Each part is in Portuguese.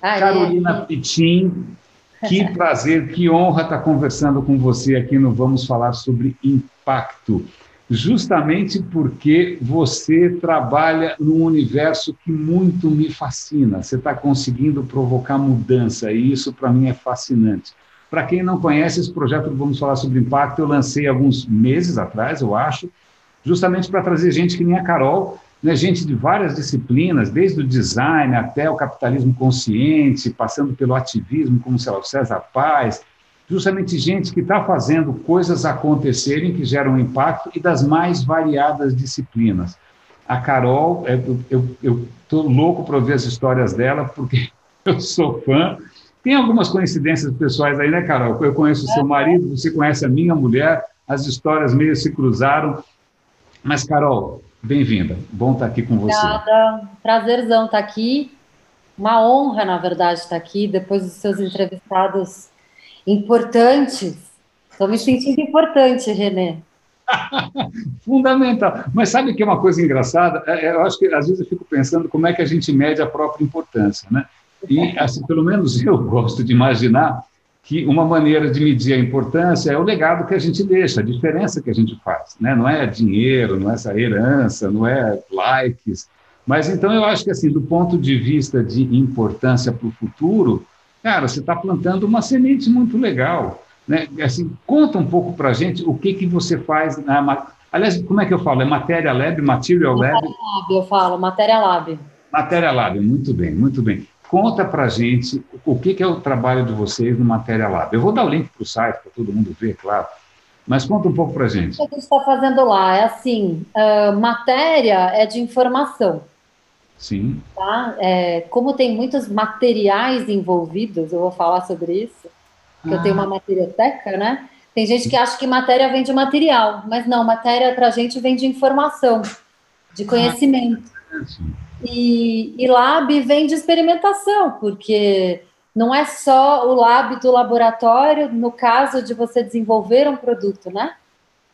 Carolina Piccin, que prazer, que honra estar conversando com você aqui no Vamos Falar sobre Impacto, justamente porque você trabalha num universo que muito me fascina. Você está conseguindo provocar mudança e isso, para mim, é fascinante. Para quem não conhece esse projeto, Vamos Falar sobre Impacto, eu lancei alguns meses atrás, eu acho, justamente para trazer gente que nem a Carol, né, gente de várias disciplinas, desde o design até o capitalismo consciente, passando pelo ativismo, como sei lá, o César Paz, justamente gente que está fazendo coisas acontecerem que geram impacto e das mais variadas disciplinas. A Carol, eu estou louco para ouvir as histórias dela, porque eu sou fã. Tem algumas coincidências pessoais aí, né, Carol? Eu conheço o seu marido, você conhece a minha mulher, as histórias meio se cruzaram. Mas, Carol, bem-vinda, bom estar aqui com você. Obrigada, prazerzão estar aqui, uma honra, na verdade, estar aqui, depois dos seus entrevistados importantes. Estou me sentindo importante, Renê. Fundamental, mas sabe que é uma coisa engraçada? Eu acho que, às vezes, eu fico pensando como é que a gente mede a própria importância, né? E, assim, pelo menos eu gosto de imaginar que uma maneira de medir a importância é o legado que a gente deixa, a diferença que a gente faz, né? Não é dinheiro, não é essa herança, não é likes, mas então eu acho que assim, do ponto de vista de importância para o futuro, cara, você está plantando uma semente muito legal, né? Assim, conta um pouco para a gente o que você faz, aliás, como é que eu falo, é Matéria Lab, Material Lab? Matéria Lab, eu falo, Matéria Lab. Matéria Lab, muito bem, muito bem. Conta para a gente o que é o trabalho de vocês no Matéria Lab. Eu vou dar o link para o site, para todo mundo ver, claro, mas conta um pouco para a gente. O que a gente está fazendo lá é assim, matéria é de informação. Sim. Tá? É, como tem muitos materiais envolvidos, eu vou falar sobre isso, porque eu tenho uma materioteca, né? Tem gente que acha que matéria vem de material, mas não, matéria para a gente vem de informação, de conhecimento. Sim. E lab vem de experimentação, porque não é só o lab do laboratório, no caso de você desenvolver um produto, né?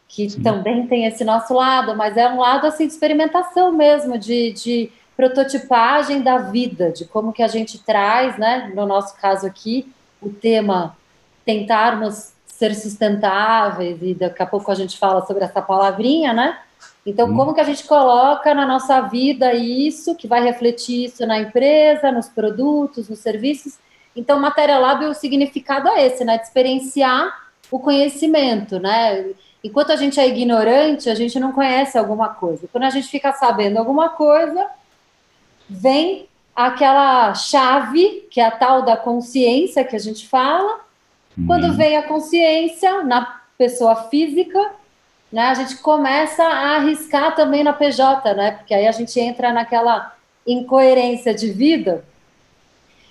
Que Sim. também tem esse nosso lado, mas é um lado assim, de experimentação mesmo, de prototipagem da vida, de como que a gente traz, né? No nosso caso aqui, o tema tentarmos ser sustentáveis, e daqui a pouco a gente fala sobre essa palavrinha, né? Então, como que a gente coloca na nossa vida isso, que vai refletir isso na empresa, nos produtos, nos serviços? Então, Matéria Lab, o significado é esse, né? De experienciar o conhecimento, né? Enquanto a gente é ignorante, a gente não conhece alguma coisa. Quando a gente fica sabendo alguma coisa, vem aquela chave, que é a tal da consciência que a gente fala. Quando vem a consciência na pessoa física, né, a gente começa a arriscar também na PJ, né, porque aí a gente entra naquela incoerência de vida.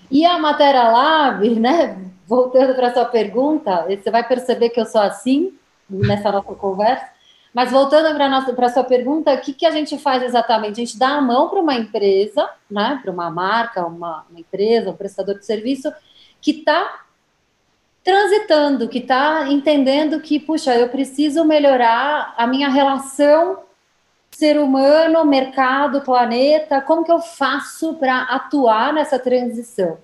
E a Matéria Lab, né, voltando para a sua pergunta, você vai perceber que eu sou assim nessa nossa conversa, mas voltando para a sua pergunta, o que a gente faz exatamente? A gente dá a mão para uma empresa, né, para uma marca, uma empresa, um prestador de serviço, que está transitando, que está entendendo que, puxa, eu preciso melhorar a minha relação ser humano, mercado, planeta, como que eu faço para atuar nessa transição?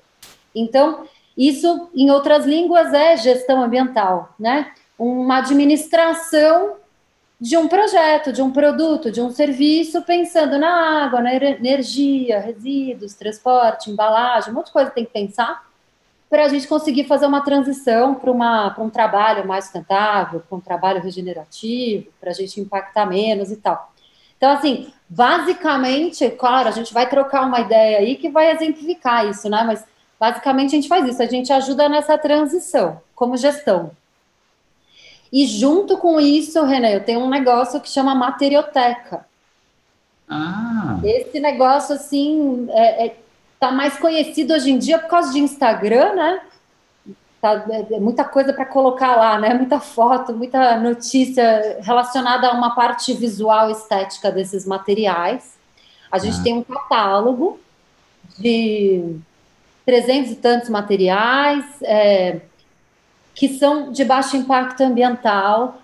Então, isso, em outras línguas, é gestão ambiental, né? Uma administração de um projeto, de um produto, de um serviço, pensando na água, na energia, resíduos, transporte, embalagem, um monte de coisa que tem que pensar, para a gente conseguir fazer uma transição para um trabalho mais sustentável, para um trabalho regenerativo, para a gente impactar menos e tal. Então, assim, basicamente, claro, a gente vai trocar uma ideia aí que vai exemplificar isso, né? Mas, basicamente, a gente faz isso, a gente ajuda nessa transição, como gestão. E, junto com isso, René, eu tenho um negócio que chama Materioteca. Esse negócio, assim, tá mais conhecido hoje em dia por causa de Instagram, né? Tá, muita coisa para colocar lá, né? Muita foto, muita notícia relacionada a uma parte visual estética desses materiais. A gente tem um catálogo de 300 e tantos materiais que são de baixo impacto ambiental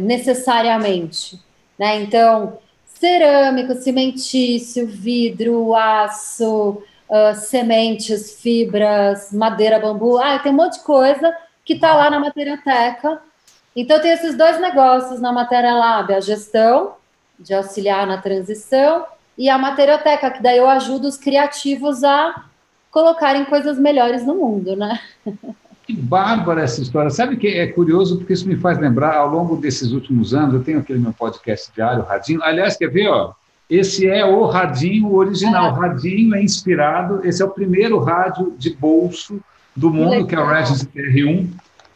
necessariamente, né? Então, cerâmico, cimentício, vidro, aço, sementes, fibras, madeira, bambu, tem um monte de coisa que está lá na Materioteca. Então, tem esses dois negócios na Matéria Lab, a gestão de auxiliar na transição e a Materioteca, que daí eu ajudo os criativos a colocarem coisas melhores no mundo, né? Que bárbara essa história. Sabe que é curioso, porque isso me faz lembrar, ao longo desses últimos anos, eu tenho aquele meu podcast diário, Radinho. Aliás, quer ver, ó? Esse é o Radinho original. O Radinho é inspirado, esse é o primeiro rádio de bolso do mundo, que é o Regis R1.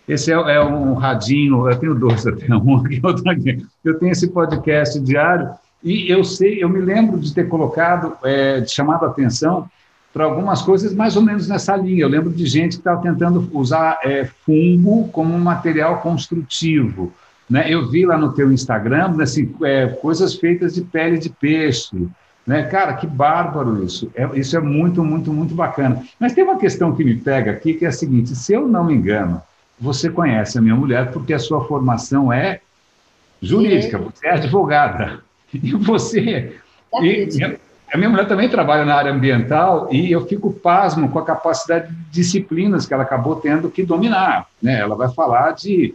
Esse é um radinho, eu tenho dois até, um aqui, outro aqui. Eu tenho esse podcast diário e eu me lembro de ter colocado, chamado a atenção para algumas coisas mais ou menos nessa linha. Eu lembro de gente que estava tentando usar fungo como um material construtivo, né? Eu vi lá no teu Instagram, assim, coisas feitas de pele de peixe, né? Cara, que bárbaro isso. Isso é muito, muito, muito bacana. Mas tem uma questão que me pega aqui, que é a seguinte: se eu não me engano, você conhece a minha mulher porque a sua formação é jurídica, você é advogada. E você... A minha mulher também trabalha na área ambiental e eu fico pasmo com a capacidade de disciplinas que ela acabou tendo que dominar, né? Ela vai falar de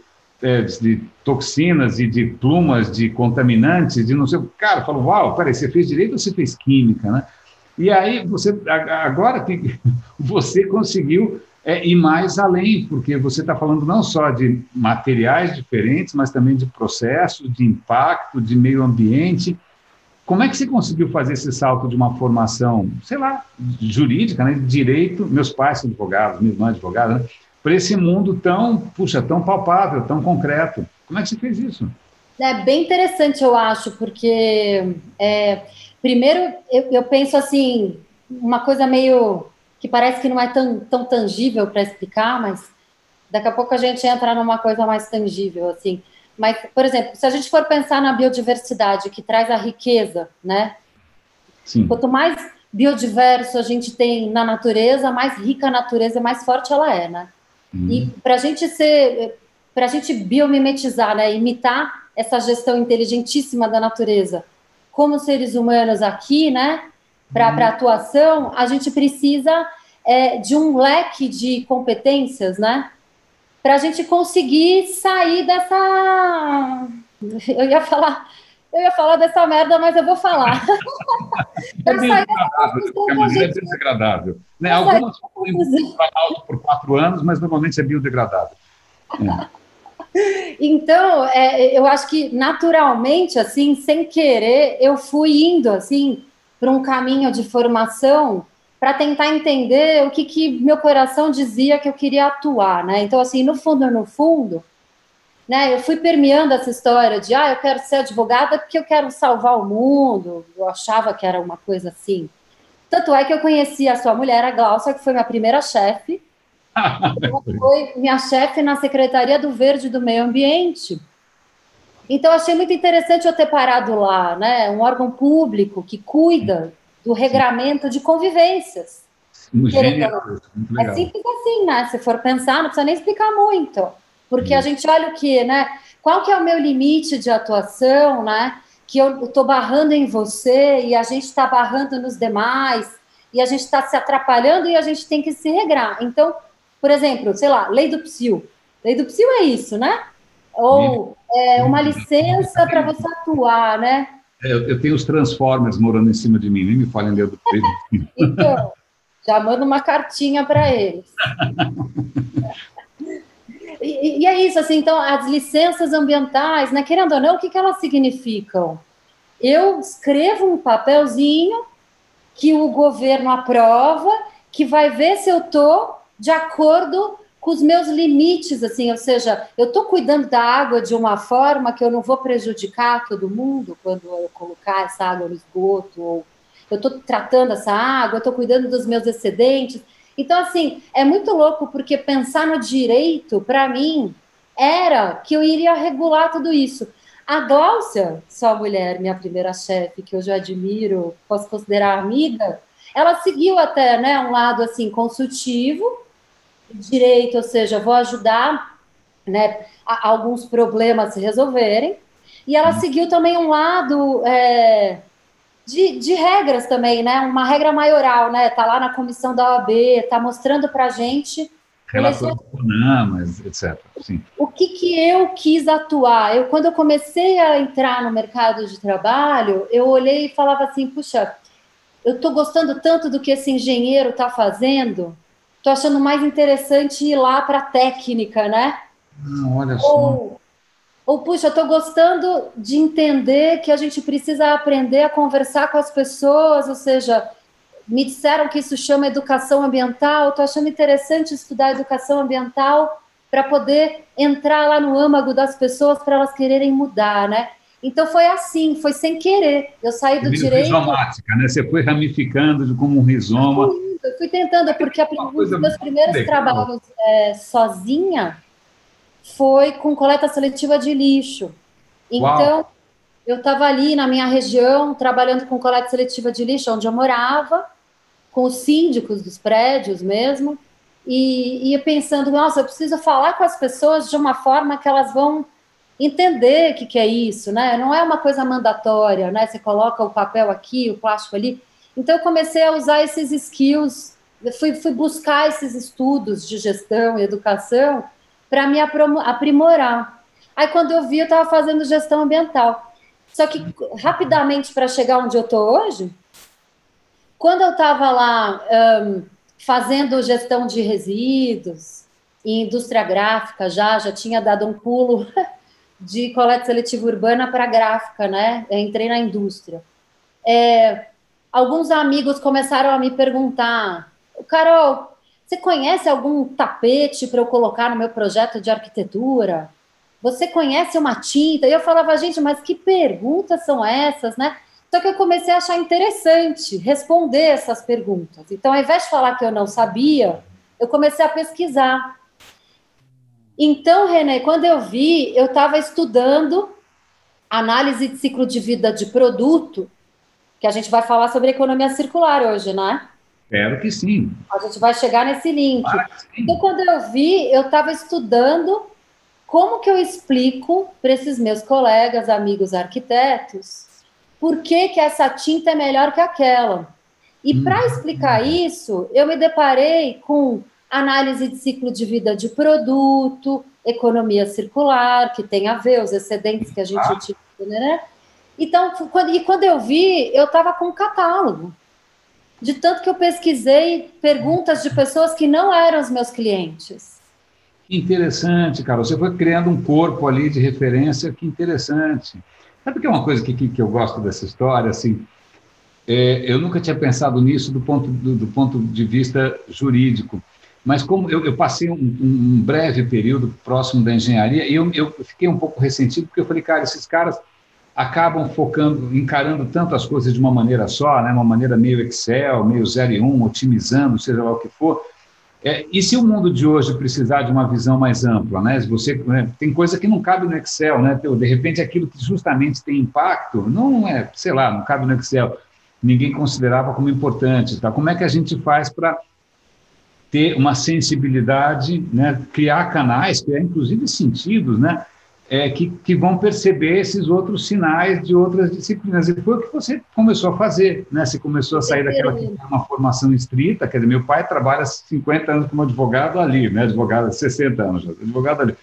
toxinas e de plumas, de contaminantes, de não sei... Cara, eu falo, uau, peraí, você fez direito ou você fez química, né? E aí, agora que você conseguiu... ir mais além, porque você está falando não só de materiais diferentes, mas também de processo, de impacto, de meio ambiente. Como é que você conseguiu fazer esse salto de uma formação, sei lá, jurídica, né, de direito, meus pais são advogados, minha irmã é advogada, né, para esse mundo tão palpável, tão concreto? Como é que você fez isso? É bem interessante, eu acho, porque, primeiro, eu penso assim, uma coisa meio... que parece que não é tão tangível para explicar, mas daqui a pouco a gente entra numa coisa mais tangível, assim. Mas, por exemplo, se a gente for pensar na biodiversidade, que traz a riqueza, né? Sim. Quanto mais biodiverso a gente tem na natureza, mais rica a natureza, mais forte ela é, né? E para a gente biomimetizar, né? Imitar essa gestão inteligentíssima da natureza, como seres humanos aqui, né? Para a atuação, a gente precisa de um leque de competências, né? Para a gente conseguir sair dessa... Eu ia falar dessa merda, mas eu vou falar. Para sair dessa confusão. É biodegradável. Né? Algumas coisas por 4 anos, mas normalmente é biodegradável. Então, eu acho que naturalmente, assim, sem querer, eu fui indo, assim... para um caminho de formação, para tentar entender o que meu coração dizia que eu queria atuar, né? Então, assim, no fundo, né, eu fui permeando essa história de, eu quero ser advogada porque eu quero salvar o mundo, eu achava que era uma coisa assim. Tanto é que eu conheci a sua mulher, a Gláucia, que foi minha primeira chefe, ela foi minha chefe na Secretaria do Verde do Meio Ambiente. Então, achei muito interessante eu ter parado lá, né? Um órgão público que cuida do regramento de convivências. Genial, é simples assim, né? Se for pensar, não precisa nem explicar muito. Porque a gente olha o quê, né? Qual que é o meu limite de atuação, né? Que eu estou barrando em você e a gente está barrando nos demais e a gente está se atrapalhando e a gente tem que se regrar. Então, por exemplo, sei lá, lei do psil. Lei do psil é isso, né? Ou... uma licença para você atuar, né? Eu tenho os Transformers morando em cima de mim, nem me falem dentro do peito. Então, já mando uma cartinha para eles. E é isso, assim, então, as licenças ambientais, né, querendo ou não, o que elas significam? Eu escrevo um papelzinho que o governo aprova, que vai ver se eu estou de acordo com os meus limites, assim, ou seja, eu estou cuidando da água de uma forma que eu não vou prejudicar todo mundo quando eu colocar essa água no esgoto, ou eu estou tratando essa água, eu estou cuidando dos meus excedentes. Então, assim, é muito louco, porque pensar no direito, para mim, era que eu iria regular tudo isso. A Gláucia, sua mulher, minha primeira chefe, que eu já admiro, posso considerar amiga, ela seguiu até, né, um lado, assim, consultivo, direito, ou seja, vou ajudar, né, a alguns problemas se resolverem, e ela seguiu também um lado de regras também, né? Uma regra maioral, né? Tá lá na comissão da OAB, tá mostrando pra gente... Relatório do Conamas, etc. Sim. O que eu quis atuar? Eu, quando eu comecei a entrar no mercado de trabalho, eu olhei e falava assim, puxa, eu estou gostando tanto do que esse engenheiro está fazendo, estou achando mais interessante ir lá para a técnica, né? Não, olha só. Ou puxa, estou gostando de entender que a gente precisa aprender a conversar com as pessoas, ou seja... Me disseram que isso chama educação ambiental, estou achando interessante estudar educação ambiental para poder entrar lá no âmago das pessoas para elas quererem mudar, né? Então foi assim, foi sem querer. Eu saí do direito... Rizomática, né? Você foi ramificando como um rizoma. Eu fui tentando, porque os meus primeiros trabalhos sozinha foi com coleta seletiva de lixo. Então, eu estava ali na minha região, trabalhando com coleta seletiva de lixo, onde eu morava, com os síndicos dos prédios mesmo, e ia pensando, nossa, eu preciso falar com as pessoas de uma forma que elas vão entender o que é isso, né? Não é uma coisa mandatória, né? Você coloca o papel aqui, o plástico ali. Então, eu comecei a usar esses skills, fui buscar esses estudos de gestão e educação para me aprimorar. Aí, quando eu vi, eu estava fazendo gestão ambiental. Só que, rapidamente, para chegar onde eu estou hoje... Quando eu estava lá fazendo gestão de resíduos e indústria gráfica, já tinha dado um pulo de coleta seletiva urbana para gráfica, né? Eu entrei na indústria. Alguns amigos começaram a me perguntar, Carol, você conhece algum tapete para eu colocar no meu projeto de arquitetura? Você conhece uma tinta? E eu falava, gente, mas que perguntas são essas, né? Só que eu comecei a achar interessante responder essas perguntas. Então, ao invés de falar que eu não sabia, eu comecei a pesquisar. Então, René, quando eu vi, eu estava estudando análise de ciclo de vida de produto, que a gente vai falar sobre economia circular hoje, né? Espero que sim. A gente vai chegar nesse link. Claro que sim. Então, quando eu vi, eu estava estudando como que eu explico para esses meus colegas, amigos arquitetos, por que essa tinta é melhor que aquela? E para explicar isso, eu me deparei com análise de ciclo de vida de produto, economia circular, que tem a ver, os excedentes que a gente utiliza, né? Então, quando eu vi, eu estava com um catálogo. De tanto que eu pesquisei perguntas de pessoas que não eram os meus clientes. Que interessante, Carol. Você foi criando um corpo ali de referência, que interessante. Sabe que é uma coisa que eu gosto dessa história? Assim, eu nunca tinha pensado nisso do ponto de vista jurídico, mas como eu passei um breve período próximo da engenharia, e eu fiquei um pouco ressentido, porque eu falei, cara, esses caras acabam encarando tanto as coisas de uma maneira só, né, uma maneira meio Excel, meio 0 e 1, otimizando, seja lá o que for. E se o mundo de hoje precisar de uma visão mais ampla, né? Você, né, tem coisa que não cabe no Excel, né? De repente aquilo que justamente tem impacto não é, sei lá, não cabe no Excel, ninguém considerava como importante, tá? Como é que a gente faz para ter uma sensibilidade, né? Criar canais, criar inclusive sentidos, né? Que vão perceber esses outros sinais de outras disciplinas. E foi o que você começou a fazer, né? Você começou a sair daquela que tem uma formação estrita, quer dizer, meu pai trabalha 50 anos como advogado ali, né? Advogado, 60 anos, advogado ali.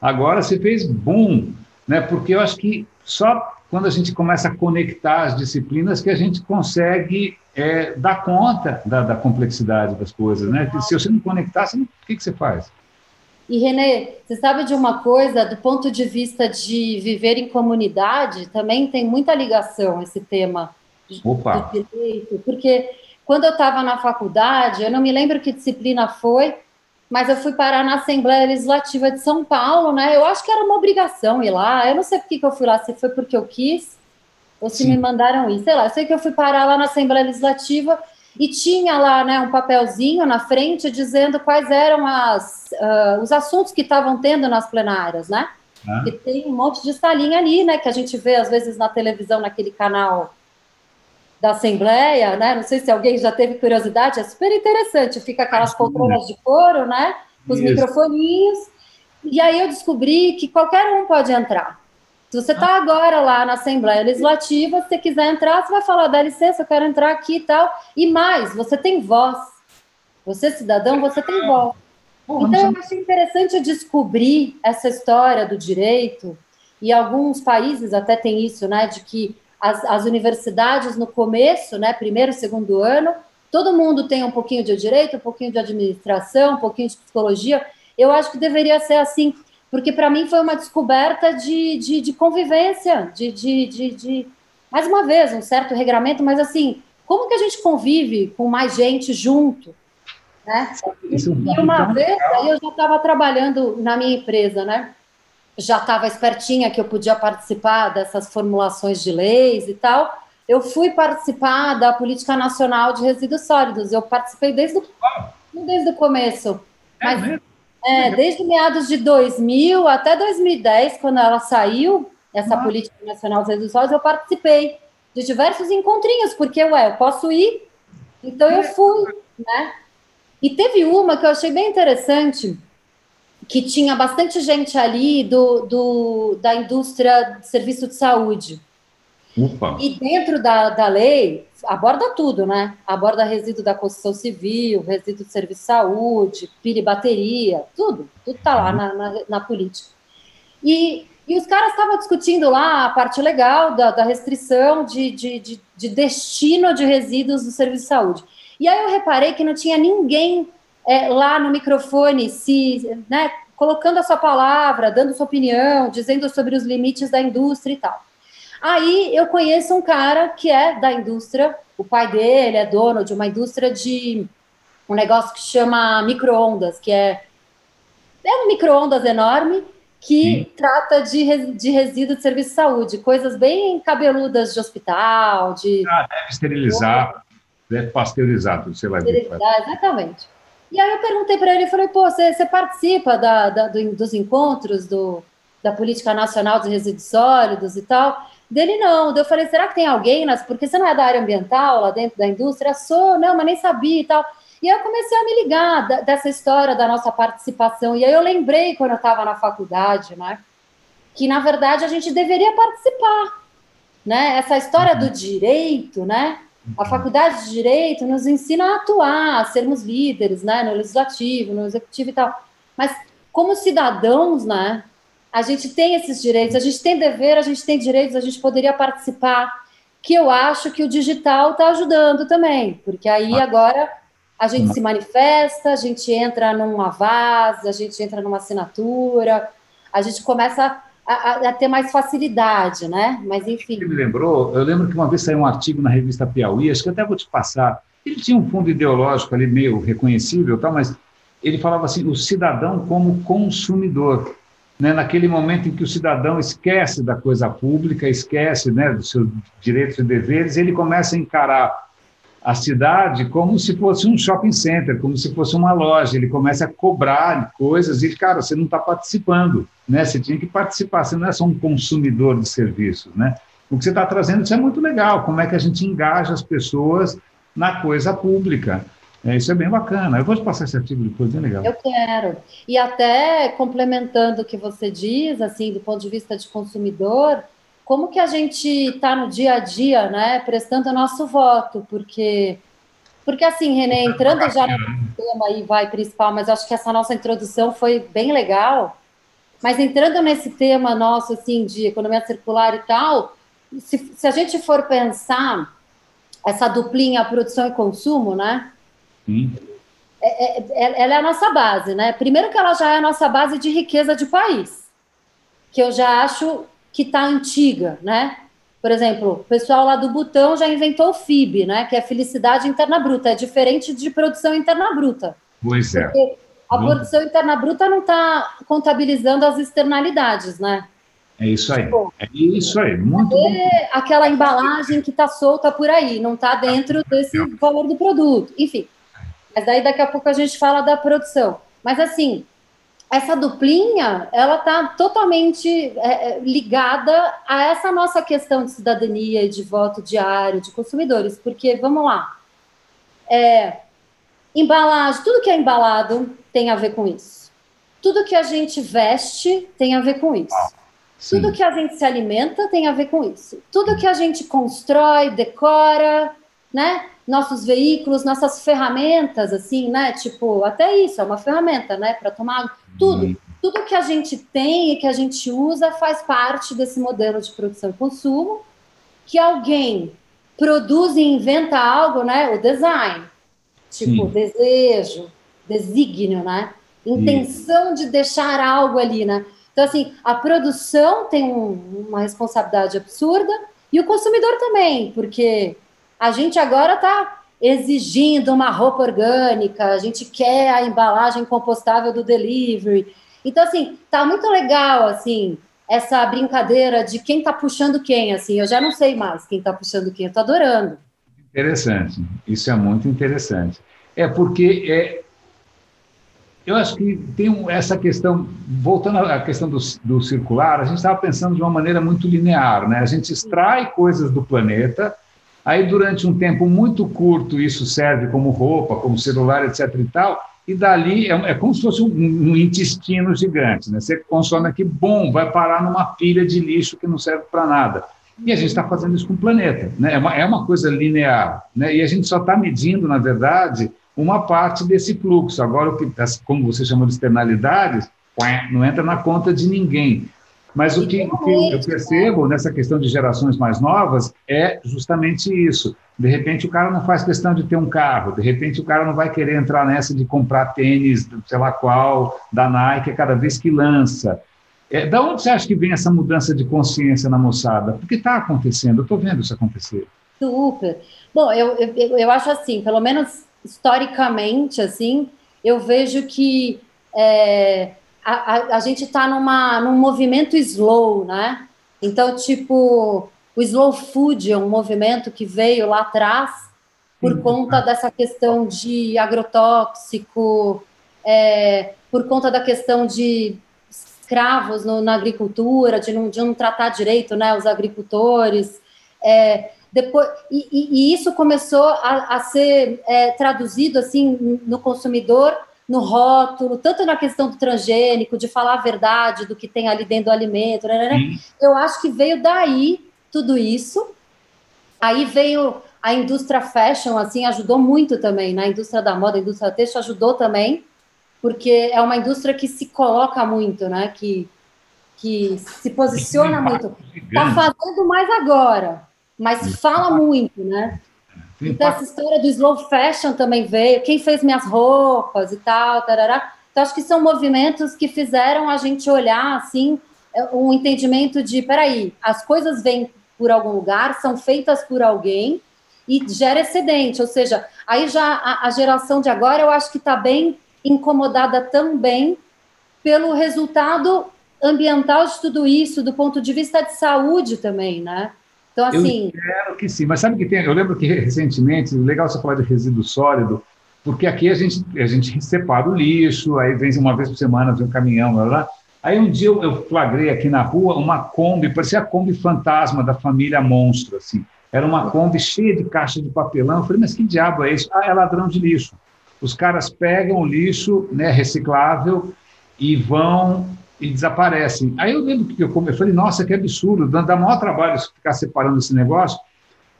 Agora você fez boom, né? Porque eu acho que só quando a gente começa a conectar as disciplinas que a gente consegue dar conta da complexidade das coisas, né? Porque se você não conectar, o que você faz? E, Renê, você sabe de uma coisa, do ponto de vista de viver em comunidade, também tem muita ligação esse tema do direito, porque quando eu estava na faculdade, eu não me lembro que disciplina foi, mas eu fui parar na Assembleia Legislativa de São Paulo, né? Eu acho que era uma obrigação ir lá, eu não sei por que eu fui lá, se foi porque eu quis ou se me mandaram ir, sei lá, eu sei que eu fui parar lá na Assembleia Legislativa. E tinha lá, né, um papelzinho na frente dizendo quais eram os assuntos que estavam tendo nas plenárias, né? E tem um monte de salinha ali, né, que a gente vê às vezes na televisão, naquele canal da Assembleia, né? Não sei se alguém já teve curiosidade, é super interessante, fica aquelas poltronas de couro, né? Os microfoninhos. E aí eu descobri que qualquer um pode entrar. Se você está agora lá na Assembleia Legislativa, se você quiser entrar, você vai falar, dá licença, eu quero entrar aqui e tal. E mais, você tem voz. Você, cidadão, você tem voz. Então, eu achei interessante descobrir essa história do direito, e alguns países até tem isso, né, de que as universidades no começo, né, primeiro, segundo ano, todo mundo tem um pouquinho de direito, um pouquinho de administração, um pouquinho de psicologia. Eu acho que deveria ser assim, porque para mim foi uma descoberta de convivência, mais uma vez, um certo regramento, mas assim, como que a gente convive com mais gente junto, né? E uma vez, aí eu já estava trabalhando na minha empresa, né? Já estava espertinha que eu podia participar dessas formulações de leis e tal. Eu fui participar da Política Nacional de Resíduos Sólidos, eu participei desde o começo, mas... desde meados de 2000 até 2010, quando ela saiu, essa Política Nacional dos Resíduos Sólidos, eu participei de diversos encontrinhos, porque, eu posso ir, então eu fui, né? E teve uma que eu achei bem interessante, que tinha bastante gente ali da indústria de serviço de saúde. Opa. E dentro da lei, aborda tudo, né? Aborda resíduo da construção civil, resíduo de serviço de saúde, piribateria, tudo tá lá na política. E os caras estavam discutindo lá a parte legal da restrição de destino de resíduos do serviço de saúde. E aí eu reparei que não tinha ninguém lá no microfone né, colocando a sua palavra, dando sua opinião, dizendo sobre os limites da indústria e tal. Aí eu conheço um cara que é da indústria, o pai dele é dono de uma indústria de um negócio que chama micro-ondas, que é um micro-ondas enorme que trata de resíduo de serviço de saúde, coisas bem cabeludas de hospital, deve esterilizar, deve pasteurizar, sei lá. Exatamente. E aí eu perguntei para ele, falei, você participa dos encontros da Política Nacional de Resíduos Sólidos e tal... Dele não, eu falei, será que tem alguém, porque você não é da área ambiental, lá dentro da indústria? Sou, não, mas nem sabia e tal. E aí eu comecei a me ligar dessa história da nossa participação, e aí eu lembrei quando eu estava na faculdade, né, que na verdade a gente deveria participar, né, essa história do direito, né, a faculdade de direito nos ensina a atuar, a sermos líderes, né, no legislativo, no executivo e tal, mas como cidadãos, né, a gente tem esses direitos, a gente tem dever, a gente tem direitos, a gente poderia participar, que eu acho que o digital está ajudando também, porque aí agora a gente se manifesta, a gente entra numa vaza, a gente entra numa assinatura, a gente começa a ter mais facilidade, né? Mas enfim... Você me lembrou, eu lembro que uma vez saiu um artigo na revista Piauí, acho que até vou te passar, ele tinha um fundo ideológico ali meio reconhecível, tá? Mas ele falava assim, o cidadão como consumidor, né, naquele momento em que o cidadão esquece da coisa pública, esquece, né, dos seus direitos e deveres, ele começa a encarar a cidade como se fosse um shopping center, como se fosse uma loja, ele começa a cobrar coisas e, cara, você não está participando, né, você tinha que participar, você não é só um consumidor de serviços, né? O que você está trazendo, isso é muito legal, como é que a gente engaja as pessoas na coisa pública. Isso é bem bacana. Eu vou te passar esse artigo depois, bem legal. Eu quero. E até complementando o que você diz, assim, do ponto de vista de consumidor, como que a gente está no dia a dia, né, prestando o nosso voto? Porque assim, Renê, entrando já no tema aí, vai, principal, mas eu acho que essa nossa introdução foi bem legal, mas entrando nesse tema nosso, assim, de economia circular e tal, se a gente for pensar essa duplinha produção e consumo, né, ela é a nossa base, né? Primeiro que ela já é a nossa base de riqueza de país, que eu já acho que está antiga, né? Por exemplo, o pessoal lá do Butão já inventou o FIB, né? Que é felicidade interna bruta, é diferente de produção interna bruta. Pois é. Porque a produção interna bruta não está contabilizando as externalidades, né? É isso aí. Bom, é isso aí. Muito bom. Aquela embalagem que está solta por aí, não está dentro desse valor do produto. Enfim. Mas daí daqui a pouco a gente fala da produção. Mas assim, essa duplinha, ela está totalmente ligada a essa nossa questão de cidadania, de voto diário, de consumidores, porque, vamos lá, embalagem, tudo que é embalado tem a ver com isso. Tudo que a gente veste tem a ver com isso. Tudo que a gente se alimenta tem a ver com isso. Tudo que a gente constrói, decora, né? Nossos veículos, nossas ferramentas, assim, né? Tipo, até isso, é uma ferramenta, né? Para tomar água. Tudo que a gente tem e que a gente usa faz parte desse modelo de produção e consumo. Que alguém produz e inventa algo, né? O design. Tipo, desejo, desígnio, né? Intenção de deixar algo ali, né? Então, assim, a produção tem uma responsabilidade absurda e o consumidor também, porque a gente agora está exigindo uma roupa orgânica, a gente quer a embalagem compostável do delivery. Então, assim, tá muito legal, assim, essa brincadeira de quem está puxando quem, assim, eu já não sei mais quem está puxando quem, eu estou adorando. Interessante, isso é muito interessante. É porque... Eu acho que tem essa questão, voltando à questão do circular, a gente estava pensando de uma maneira muito linear, né? A gente extrai coisas do planeta, aí durante um tempo muito curto isso serve como roupa, como celular, etc. e tal, e dali é como se fosse um intestino gigante, né? Você consome aqui, bom, vai parar numa pilha de lixo que não serve para nada. E a gente está fazendo isso com o planeta, né? É uma coisa linear, né? E a gente só está medindo, na verdade... uma parte desse fluxo. Agora, como você chama de externalidades, não entra na conta de ninguém. Mas o que eu percebo nessa questão de gerações mais novas é justamente isso. De repente, o cara não faz questão de ter um carro, de repente, o cara não vai querer entrar nessa de comprar tênis, sei lá qual, da Nike, cada vez que lança. Da onde você acha que vem essa mudança de consciência na moçada? Porque está acontecendo, eu estou vendo isso acontecer. Super. Bom, eu acho assim, pelo menos... historicamente, assim, eu vejo que a gente está num movimento slow, né? Então, tipo, o Slow Food é um movimento que veio lá atrás por conta dessa questão de agrotóxico, por conta da questão de escravos na agricultura, de não tratar direito, né, os agricultores, depois, e isso começou a ser traduzido assim, no consumidor, no rótulo, tanto na questão do transgênico, de falar a verdade do que tem ali dentro do alimento. Né? Eu acho que veio daí tudo isso. Aí veio a indústria fashion, assim, ajudou muito também, né? A indústria da moda, a indústria do texto ajudou também, porque é uma indústria que se coloca muito, né? que se posiciona muito. Está fazendo mais agora. Mas fala muito, né? Então, essa história do slow fashion também veio. Quem fez minhas roupas e tal, tarará. Então, acho que são movimentos que fizeram a gente olhar, assim, um entendimento de, peraí, as coisas vêm por algum lugar, são feitas por alguém e gera excedente. Ou seja, aí já a geração de agora, eu acho que está bem incomodada também pelo resultado ambiental de tudo isso, do ponto de vista de saúde também, né? Então, assim... Eu espero que sim, mas sabe que tem... Eu lembro que recentemente, legal você falar de resíduo sólido, porque aqui a gente separa o lixo, aí vem uma vez por semana, vem um caminhão, blá, blá. Aí um dia eu flagrei aqui na rua uma Kombi, parecia a Kombi fantasma da família Monstro, assim. Era uma Kombi cheia de caixa de papelão. Eu falei, mas que diabo é isso? Ah, é ladrão de lixo. Os caras pegam o lixo, né, reciclável e vão... e desaparecem. Aí eu lembro que eu falei, nossa, que absurdo, dá maior trabalho ficar separando esse negócio.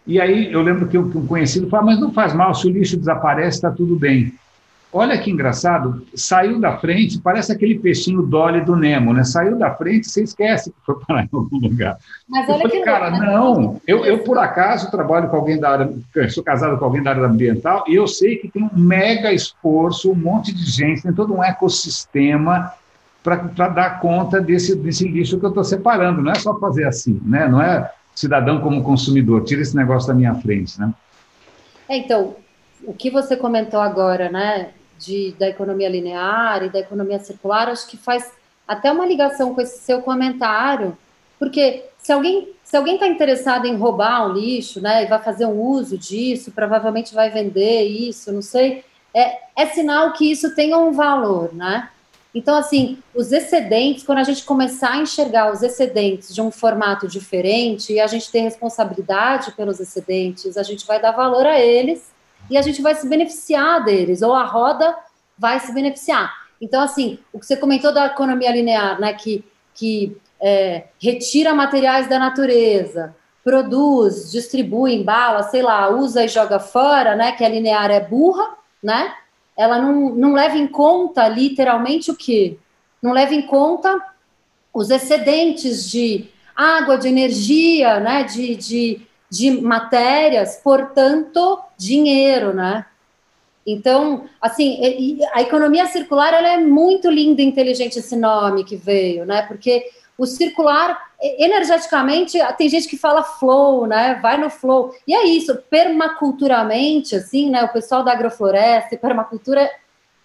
E aí eu lembro que um conhecido falou, mas não faz mal, se o lixo desaparece, está tudo bem. Olha que engraçado, saiu da frente, parece aquele peixinho Dolly do Nemo, né? Saiu da frente, você esquece que foi parar em algum lugar. Mas eu olha falei, que cara, não, eu por acaso trabalho com alguém da área, sou casado com alguém da área ambiental, e eu sei que tem um mega esforço, um monte de gente, tem todo um ecossistema para dar conta desse lixo que eu estou separando. Não é só fazer assim, né? Não é cidadão como consumidor, tira esse negócio da minha frente, né? Então, o que você comentou agora, né, da economia linear e da economia circular, acho que faz até uma ligação com esse seu comentário, porque se alguém está interessado em roubar um lixo, né, e vai fazer um uso disso, provavelmente vai vender isso, não sei, é sinal que isso tenha um valor, né? Então, assim, os excedentes, quando a gente começar a enxergar os excedentes de um formato diferente e a gente ter responsabilidade pelos excedentes, a gente vai dar valor a eles e a gente vai se beneficiar deles, ou a roda vai se beneficiar. Então, assim, o que você comentou da economia linear, né, que retira materiais da natureza, produz, distribui, embala, sei lá, usa e joga fora, né, que a linear é burra, né, ela não leva em conta literalmente o quê? Não leva em conta os excedentes de água, de energia, né, de matérias, portanto, dinheiro, né. Então, assim, a economia circular, ela é muito linda e inteligente esse nome que veio, né, porque o circular, energeticamente, tem gente que fala flow, né, vai no flow, e é isso, permaculturamente, assim, né, o pessoal da agrofloresta e permacultura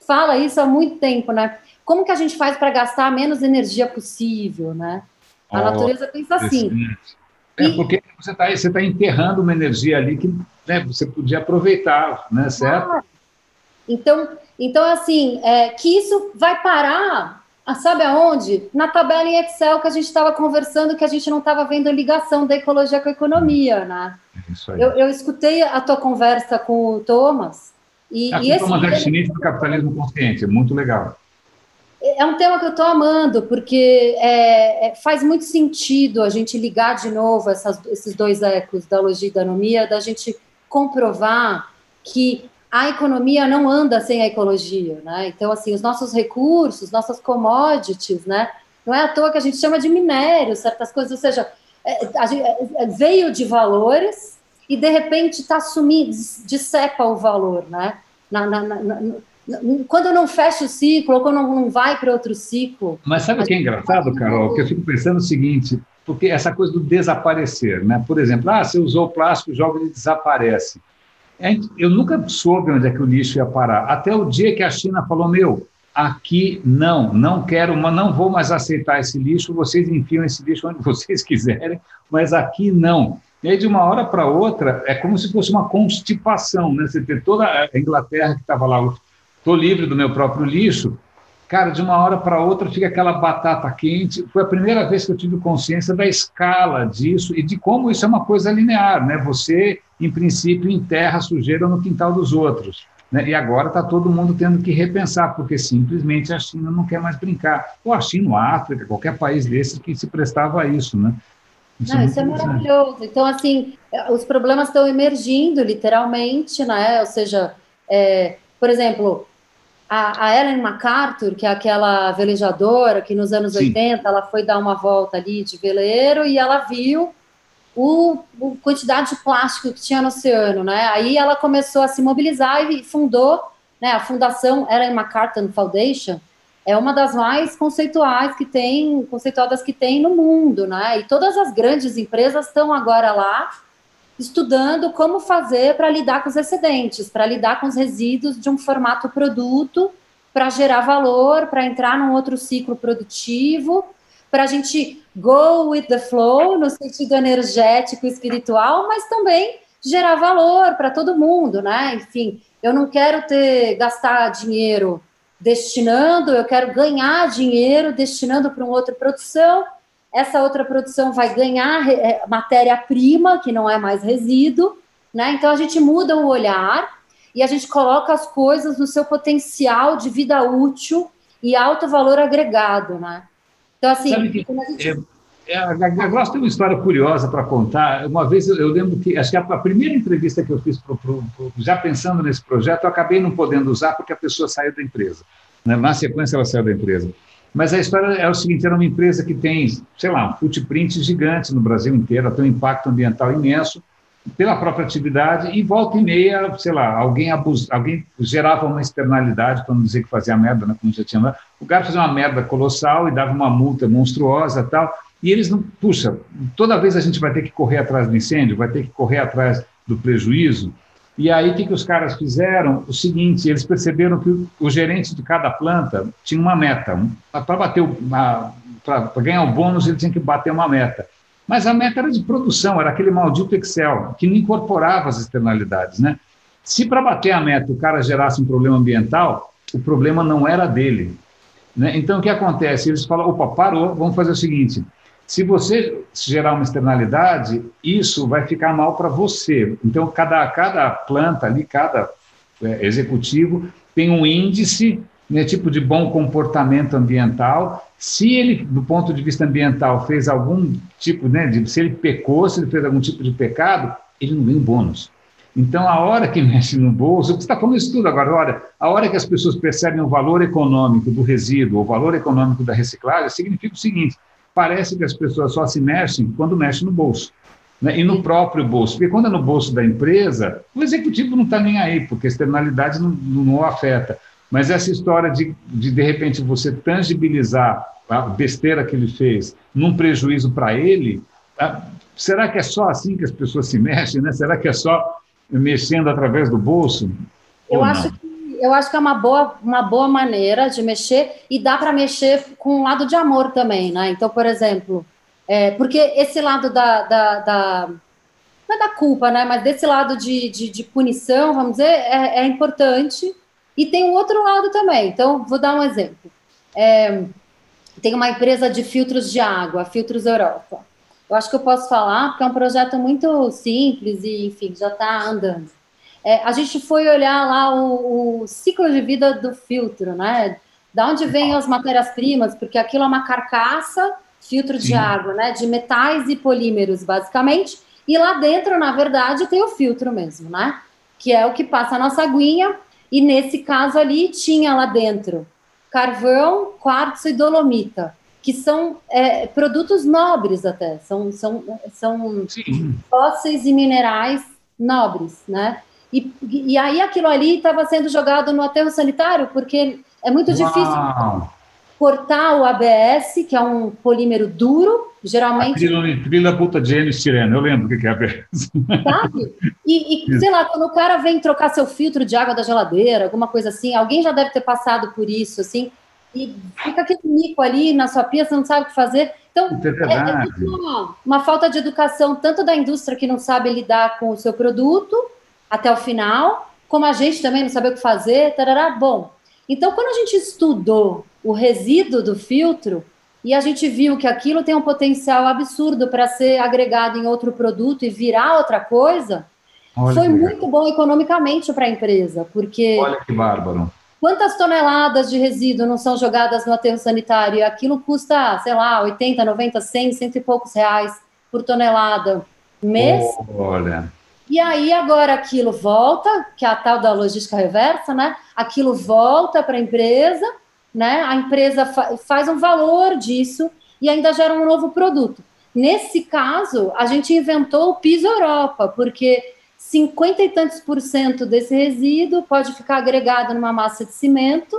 fala isso há muito tempo, né, como que a gente faz para gastar a menos energia possível, né, a natureza pensa assim. É, porque você está enterrando uma energia ali que, né, você podia aproveitar, né, certo? Então assim, que isso vai parar... Sabe aonde? Na tabela em Excel que a gente estava conversando, que a gente não estava vendo a ligação da ecologia com a economia, né? Isso aí. Eu escutei a tua conversa com o Thomas. E esse Thomas é chinês do capitalismo consciente, é muito legal. É um tema que eu estou amando, porque faz muito sentido a gente ligar de novo esses dois ecos, da logia e da anomia, da gente comprovar que a economia não anda sem a ecologia, né? Então, assim, os nossos recursos, nossas commodities, né? Não é à toa que a gente chama de minério, certas coisas, ou seja, a gente veio de valores e, de repente, está sumindo, decepa o valor, né? Quando não fecha o ciclo, ou quando não vai para outro ciclo... Mas sabe o que é engraçado, Carol? Que eu fico pensando o seguinte, porque essa coisa do desaparecer, né? Por exemplo, você usou o plástico, joga e desaparece. Eu nunca soube onde é que o lixo ia parar, até o dia que a China falou, aqui não quero, não vou mais aceitar esse lixo, vocês enfiam esse lixo onde vocês quiserem, mas aqui não. E aí, de uma hora para outra, é como se fosse uma constipação, né? Você tem toda a Inglaterra que estava lá, estou livre do meu próprio lixo, cara, de uma hora para outra fica aquela batata quente. Foi a primeira vez que eu tive consciência da escala disso e de como isso é uma coisa linear, né? Você, em princípio, enterra sujeira no quintal dos outros, né? E agora está todo mundo tendo que repensar, porque simplesmente a China não quer mais brincar. Ou a China, a África, qualquer país desse que se prestava a isso, né? Isso é maravilhoso. Então, assim, os problemas estão emergindo, literalmente, né? Ou seja, por exemplo... A Ellen MacArthur, que é aquela velejadora que nos anos 80, ela foi dar uma volta ali de veleiro e ela viu a quantidade de plástico que tinha no oceano, né? Aí ela começou a se mobilizar e fundou, né, a fundação Ellen MacArthur Foundation, é uma das mais conceituadas que tem no mundo, né? E todas as grandes empresas estão agora lá estudando como fazer para lidar com os excedentes, para lidar com os resíduos de um formato produto, para gerar valor, para entrar num outro ciclo produtivo, para a gente go with the flow, no sentido energético e espiritual, mas também gerar valor para todo mundo, né? Enfim, eu não quero gastar dinheiro destinando, eu quero ganhar dinheiro destinando para uma outra produção. Essa outra produção vai ganhar matéria-prima, que não é mais resíduo, né? Então, a gente muda o olhar e a gente coloca as coisas no seu potencial de vida útil e alto valor agregado, né? Então, assim... A Gláucia tem uma história curiosa para contar. Uma vez, eu lembro que, acho que a primeira entrevista que eu fiz, já pensando nesse projeto, eu acabei não podendo usar porque a pessoa saiu da empresa, né? Na sequência, ela saiu da empresa. Mas a história é o seguinte, era uma empresa que tem, sei lá, um footprint gigante no Brasil inteiro, tem um impacto ambiental imenso, pela própria atividade, e volta e meia, sei lá, alguém gerava uma externalidade, para não dizer que fazia merda, né, como já tinha, o cara fazia uma merda colossal e dava uma multa monstruosa e tal, e eles não, puxa, toda vez a gente vai ter que correr atrás do incêndio, vai ter que correr atrás do prejuízo. E aí, o que os caras fizeram? O seguinte, eles perceberam que o gerente de cada planta tinha uma meta. Para ganhar o bônus, ele tinha que bater uma meta. Mas a meta era de produção, era aquele maldito Excel, que não incorporava as externalidades, né? Se para bater a meta o cara gerasse um problema ambiental, o problema não era dele, né? Então, o que acontece? Eles falam, opa, parou, vamos fazer o seguinte... Se você gerar uma externalidade, isso vai ficar mal para você. Então, cada planta ali, cada executivo tem um índice né, tipo de bom comportamento ambiental, se ele, do ponto de vista ambiental, fez algum tipo, né, se ele pecou, se ele fez algum tipo de pecado, ele não ganha um bônus. Então, a hora que mexe no bolso, você está falando isso tudo agora, olha, a hora que as pessoas percebem o valor econômico do resíduo, o valor econômico da reciclagem, significa o seguinte, parece que as pessoas só se mexem quando mexem no bolso, né, e no próprio bolso, porque quando é no bolso da empresa, o executivo não está nem aí, porque a externalidade não o afeta. Mas essa história de repente, você tangibilizar a besteira que ele fez num prejuízo para ele, será que é só assim que as pessoas se mexem, né? Será que é só mexendo através do bolso? Eu acho que é uma boa maneira de mexer, e dá para mexer com um lado de amor também, né? Então, por exemplo, porque esse lado não é da culpa, né? Mas desse lado de punição, vamos dizer, é importante. E tem o outro lado também. Então, vou dar um exemplo. Tem uma empresa de filtros de água, Filtros Europa. Eu acho que eu posso falar, porque é um projeto muito simples e, enfim, já está andando. A gente foi olhar lá o ciclo de vida do filtro, né? Da onde vêm as matérias-primas, porque aquilo é uma carcaça, filtro de água, né? De metais e polímeros, basicamente. E lá dentro, na verdade, tem o filtro mesmo, né? Que é o que passa a nossa aguinha. E nesse caso ali, tinha lá dentro carvão, quartzo e dolomita, que são produtos nobres até, são fósseis e minerais nobres, né? E aí aquilo ali estava sendo jogado no aterro sanitário, porque é muito difícil cortar o ABS, que é um polímero duro, geralmente... Trilobutaneno, eu lembro o que é ABS. Sabe? E sei lá, quando o cara vem trocar seu filtro de água da geladeira, alguma coisa assim, alguém já deve ter passado por isso, assim, e fica aquele mico ali na sua pia, você não sabe o que fazer. Então, é uma falta de educação, tanto da indústria, que não sabe lidar com o seu produto até o final, como a gente também não sabe o que fazer, tarará, bom... Então, quando a gente estudou o resíduo do filtro e a gente viu que aquilo tem um potencial absurdo para ser agregado em outro produto e virar outra coisa, foi muito bom economicamente para a empresa, porque... Olha que bárbaro! Quantas toneladas de resíduo não são jogadas no aterro sanitário? E aquilo custa, sei lá, 80, 90, 100, cento e poucos reais por tonelada mês. Olha... E aí agora aquilo volta, que é a tal da logística reversa, né? Aquilo volta para a empresa, né? A empresa faz um valor disso e ainda gera um novo produto. Nesse caso, a gente inventou o piso Europa, porque 50% e tantos % desse resíduo pode ficar agregado numa massa de cimento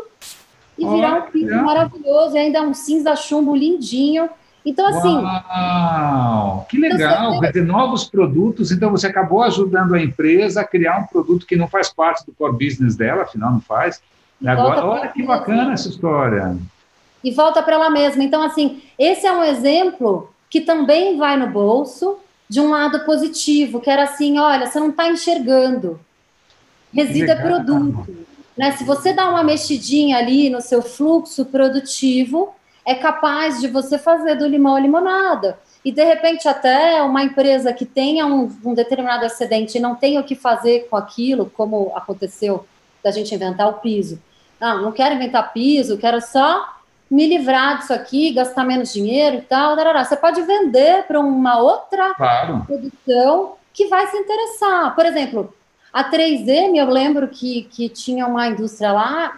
e virar um piso maravilhoso, e ainda um cinza chumbo lindinho. Então, assim... Uau, que legal, então, quer dizer, novos produtos, então você acabou ajudando a empresa a criar um produto que não faz parte do core business dela, afinal não faz, agora, olha que bacana essa história. E volta para ela mesma, então, assim, esse é um exemplo que também vai no bolso de um lado positivo, que era assim, olha, você não está enxergando, resíduo é produto, né? Se você dá uma mexidinha ali no seu fluxo produtivo... é capaz de você fazer do limão a limonada. E, de repente, até uma empresa que tenha um determinado excedente e não tenha o que fazer com aquilo, como aconteceu da gente inventar o piso. Não quero inventar piso, quero só me livrar disso aqui, gastar menos dinheiro e tal. Você pode vender para uma outra produção que vai se interessar. Por exemplo, a 3M, eu lembro que tinha uma indústria lá...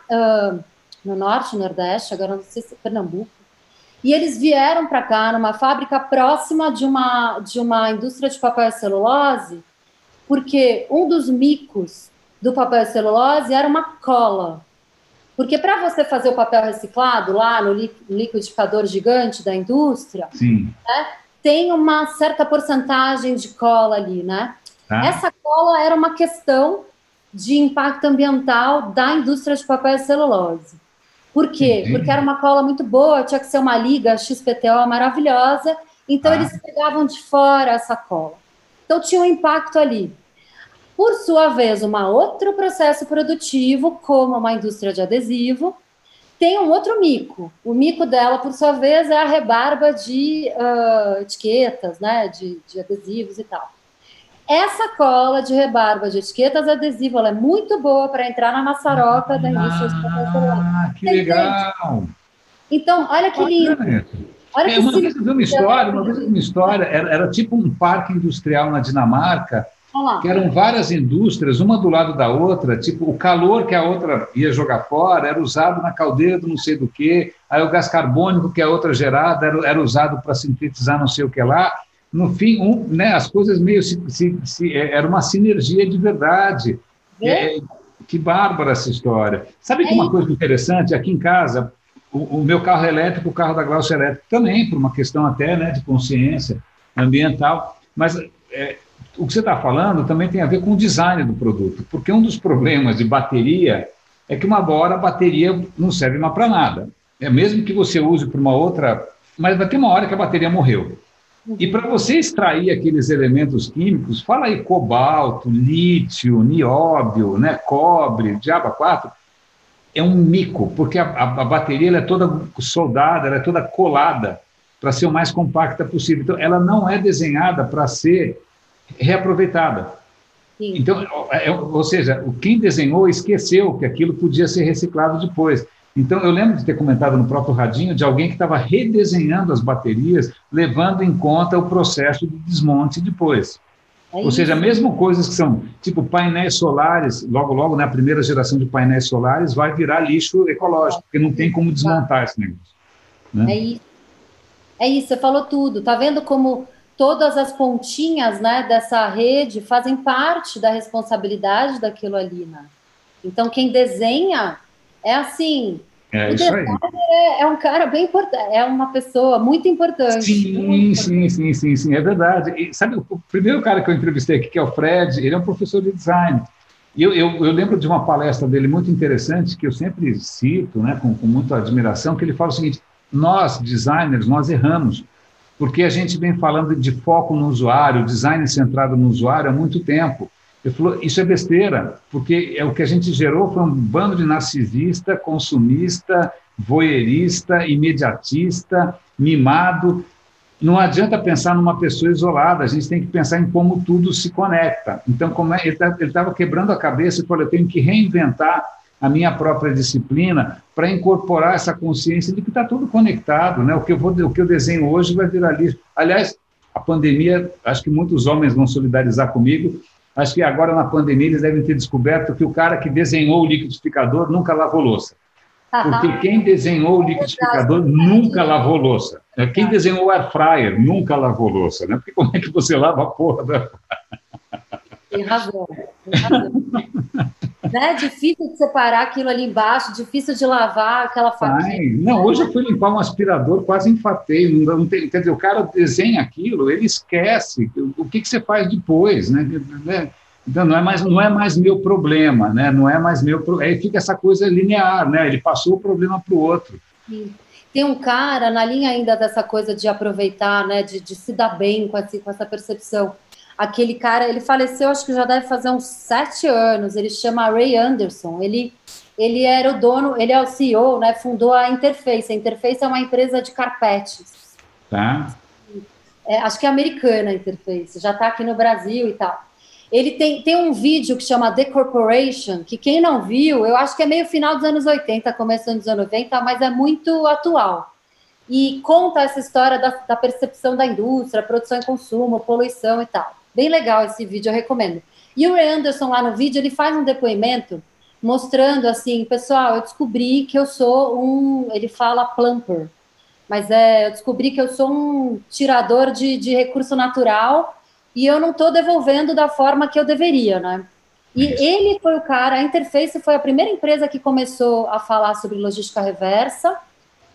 no Norte, Nordeste, agora não sei se é Pernambuco, e eles vieram para cá numa fábrica próxima de uma indústria de papel e celulose, porque um dos micos do papel e celulose era uma cola. Porque para você fazer o papel reciclado lá no liquidificador gigante da indústria, né, tem uma certa porcentagem de cola ali, né? Essa cola era uma questão de impacto ambiental da indústria de papel e celulose. Por quê? Entendi. Porque era uma cola muito boa, tinha que ser uma liga XPTO maravilhosa, então eles pegavam de fora essa cola. Então tinha um impacto ali. Por sua vez, um outro processo produtivo, como uma indústria de adesivo, tem um outro mico. O mico dela, por sua vez, é a rebarba de etiquetas, né, de adesivos e tal. Essa cola de rebarba de etiquetas adesiva, ela é muito boa para entrar na maçaroca da indústria de papel. Que legal! Então, olha que lindo. Olha que uma vez eu vi uma história, era tipo um parque industrial na Dinamarca, que eram várias indústrias, uma do lado da outra, tipo, o calor que a outra ia jogar fora era usado na caldeira do não sei do que, aí o gás carbônico que a outra gerava era usado para sintetizar não sei o que lá. No fim, né, as coisas meio era uma sinergia de verdade. É, que bárbara essa história. Sabe que uma coisa interessante? Aqui em casa, o meu carro é elétrico, o carro da Gláucia é elétrico também, por uma questão até, né, de consciência ambiental, mas o que você está falando também tem a ver com o design do produto, porque um dos problemas de bateria é que uma hora a bateria não serve mais para nada. É mesmo que você use para uma outra... Mas vai ter uma hora que a bateria morreu. E para você extrair aqueles elementos químicos, fala aí cobalto, lítio, nióbio, né, cobre, diabo 4, é um mico, porque a bateria ela é toda soldada, ela é toda colada para ser o mais compacta possível. Então, ela não é desenhada para ser reaproveitada. Sim. Então, ou seja, quem desenhou esqueceu que aquilo podia ser reciclado depois. Então, eu lembro de ter comentado no próprio Radinho de alguém que estava redesenhando as baterias, levando em conta o processo de desmonte depois. Ou seja, mesmo coisas que são, tipo, painéis solares, logo, né, a primeira geração de painéis solares vai virar lixo ecológico, porque não tem como desmontar esse negócio. Né? É isso, você falou tudo. Está vendo como todas as pontinhas, né, dessa rede fazem parte da responsabilidade daquilo ali, né? Então, quem desenha... É assim, o designer é um cara bem importante, é uma pessoa muito importante. Sim, é verdade. E, sabe, o primeiro cara que eu entrevistei aqui, que é o Fred, ele é um professor de design. E eu lembro de uma palestra dele muito interessante, que eu sempre cito, né, com muita admiração, que ele fala o seguinte: nós, designers, nós erramos, porque a gente vem falando de foco no usuário, design centrado no usuário há muito tempo. Ele falou, isso é besteira, porque o que a gente gerou foi um bando de narcisista, consumista, voyeurista, imediatista, mimado. Não adianta pensar numa pessoa isolada, a gente tem que pensar em como tudo se conecta. Então, como ele estava quebrando a cabeça e falou, eu tenho que reinventar a minha própria disciplina para incorporar essa consciência de que está tudo conectado, né? O que eu desenho hoje vai virar lixo. Aliás, a pandemia, acho que muitos homens vão solidarizar comigo. Acho que agora, na pandemia, eles devem ter descoberto que o cara que desenhou o liquidificador nunca lavou louça. Porque quem desenhou o liquidificador nunca lavou louça. Quem desenhou o air fryer nunca lavou louça. Né? Porque como é que você lava a porra da... Tem razão. É difícil de separar aquilo ali embaixo, difícil de lavar aquela faquinha. Não, hoje eu fui limpar um aspirador, quase enfatei. Não tem, quer dizer, o cara desenha aquilo, ele esquece. O que você faz depois? Né? Então, não é mais meu problema, né? Não é mais meu problema. Aí fica essa coisa linear, né? Ele passou o problema para o outro. Sim. Tem um cara, na linha ainda dessa coisa de aproveitar, né? De se dar bem com essa percepção. Aquele cara, ele faleceu, acho que já deve fazer uns 7 anos, ele chama Ray Anderson, ele era o dono, ele é o CEO, né, fundou a Interface. A Interface é uma empresa de carpetes. Tá. Acho que é americana a Interface, já está aqui no Brasil e tal. Ele tem um vídeo que chama The Corporation, que quem não viu, eu acho que é meio final dos anos 80, começando dos anos 90, mas é muito atual. E conta essa história da percepção da indústria, produção e consumo, poluição e tal. Bem legal esse vídeo, eu recomendo. E o Ray Anderson, lá no vídeo, ele faz um depoimento mostrando assim, pessoal, eu descobri que eu sou um... Ele fala plumper, mas eu descobri que eu sou um tirador de recurso natural e eu não estou devolvendo da forma que eu deveria, né? E ele foi o cara, a Interface foi a primeira empresa que começou a falar sobre logística reversa,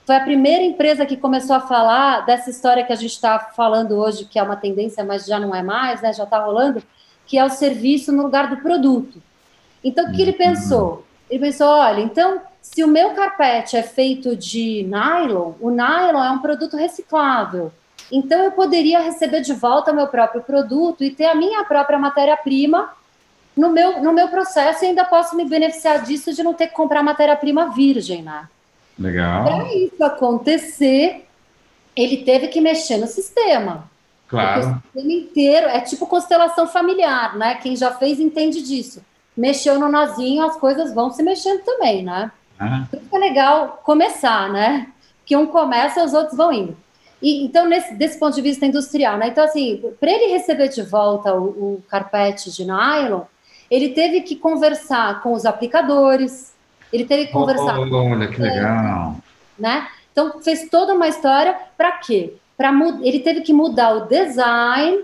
foi a primeira empresa que começou a falar dessa história que a gente está falando hoje, que é uma tendência, mas já não é mais, né? Já está rolando, que é o serviço no lugar do produto. Então, o que ele pensou? Ele pensou, olha, então, se o meu carpete é feito de nylon, o nylon é um produto reciclável. Então, eu poderia receber de volta o meu próprio produto e ter a minha própria matéria-prima no meu processo e ainda posso me beneficiar disso de não ter que comprar matéria-prima virgem, né? Legal. Para isso acontecer, ele teve que mexer no sistema. Claro. O sistema inteiro é tipo constelação familiar, né? Quem já fez entende disso. Mexeu no nozinho, as coisas vão se mexendo também, né? Ah. Então é legal começar, né? Porque um começa, os outros vão indo. E, então, desse ponto de vista industrial, né? Então, assim, para ele receber de volta o carpete de nylon, ele teve que conversar com os aplicadores, ele teve que conversar... Olha, que legal! Né? Então, fez toda uma história para quê? Ele teve que mudar o design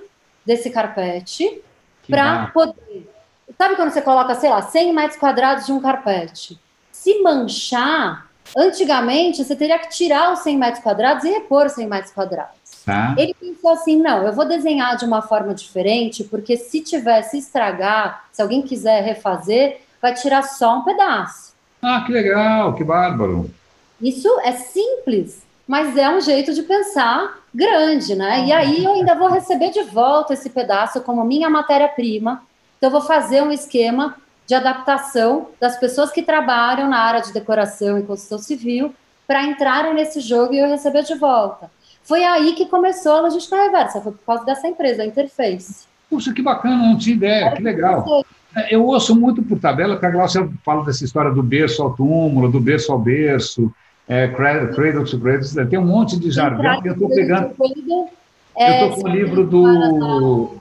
desse carpete para poder... Sabe quando você coloca, sei lá, 100 metros quadrados de um carpete? Se manchar, antigamente você teria que tirar os 100 metros quadrados e repor os 100 metros quadrados. Tá. Ele pensou assim, não, eu vou desenhar de uma forma diferente, porque se tiver, se estragar, se alguém quiser refazer, vai tirar só um pedaço. Ah, que legal, que bárbaro. Isso é simples, mas é um jeito de pensar grande, né? E aí eu ainda vou receber de volta esse pedaço como minha matéria-prima. Então, eu vou fazer um esquema de adaptação das pessoas que trabalham na área de decoração e construção civil para entrarem nesse jogo e eu receber de volta. Foi aí que começou a logística reversa, foi por causa dessa empresa, a Interface. Puxa, que bacana, não tinha ideia, que legal. Eu ouço muito por tabela, porque a Gláucia fala dessa história do berço ao túmulo, do berço ao berço, Cradle to Cradle, tem um monte de jargão que eu estou pegando. Eu estou com o livro do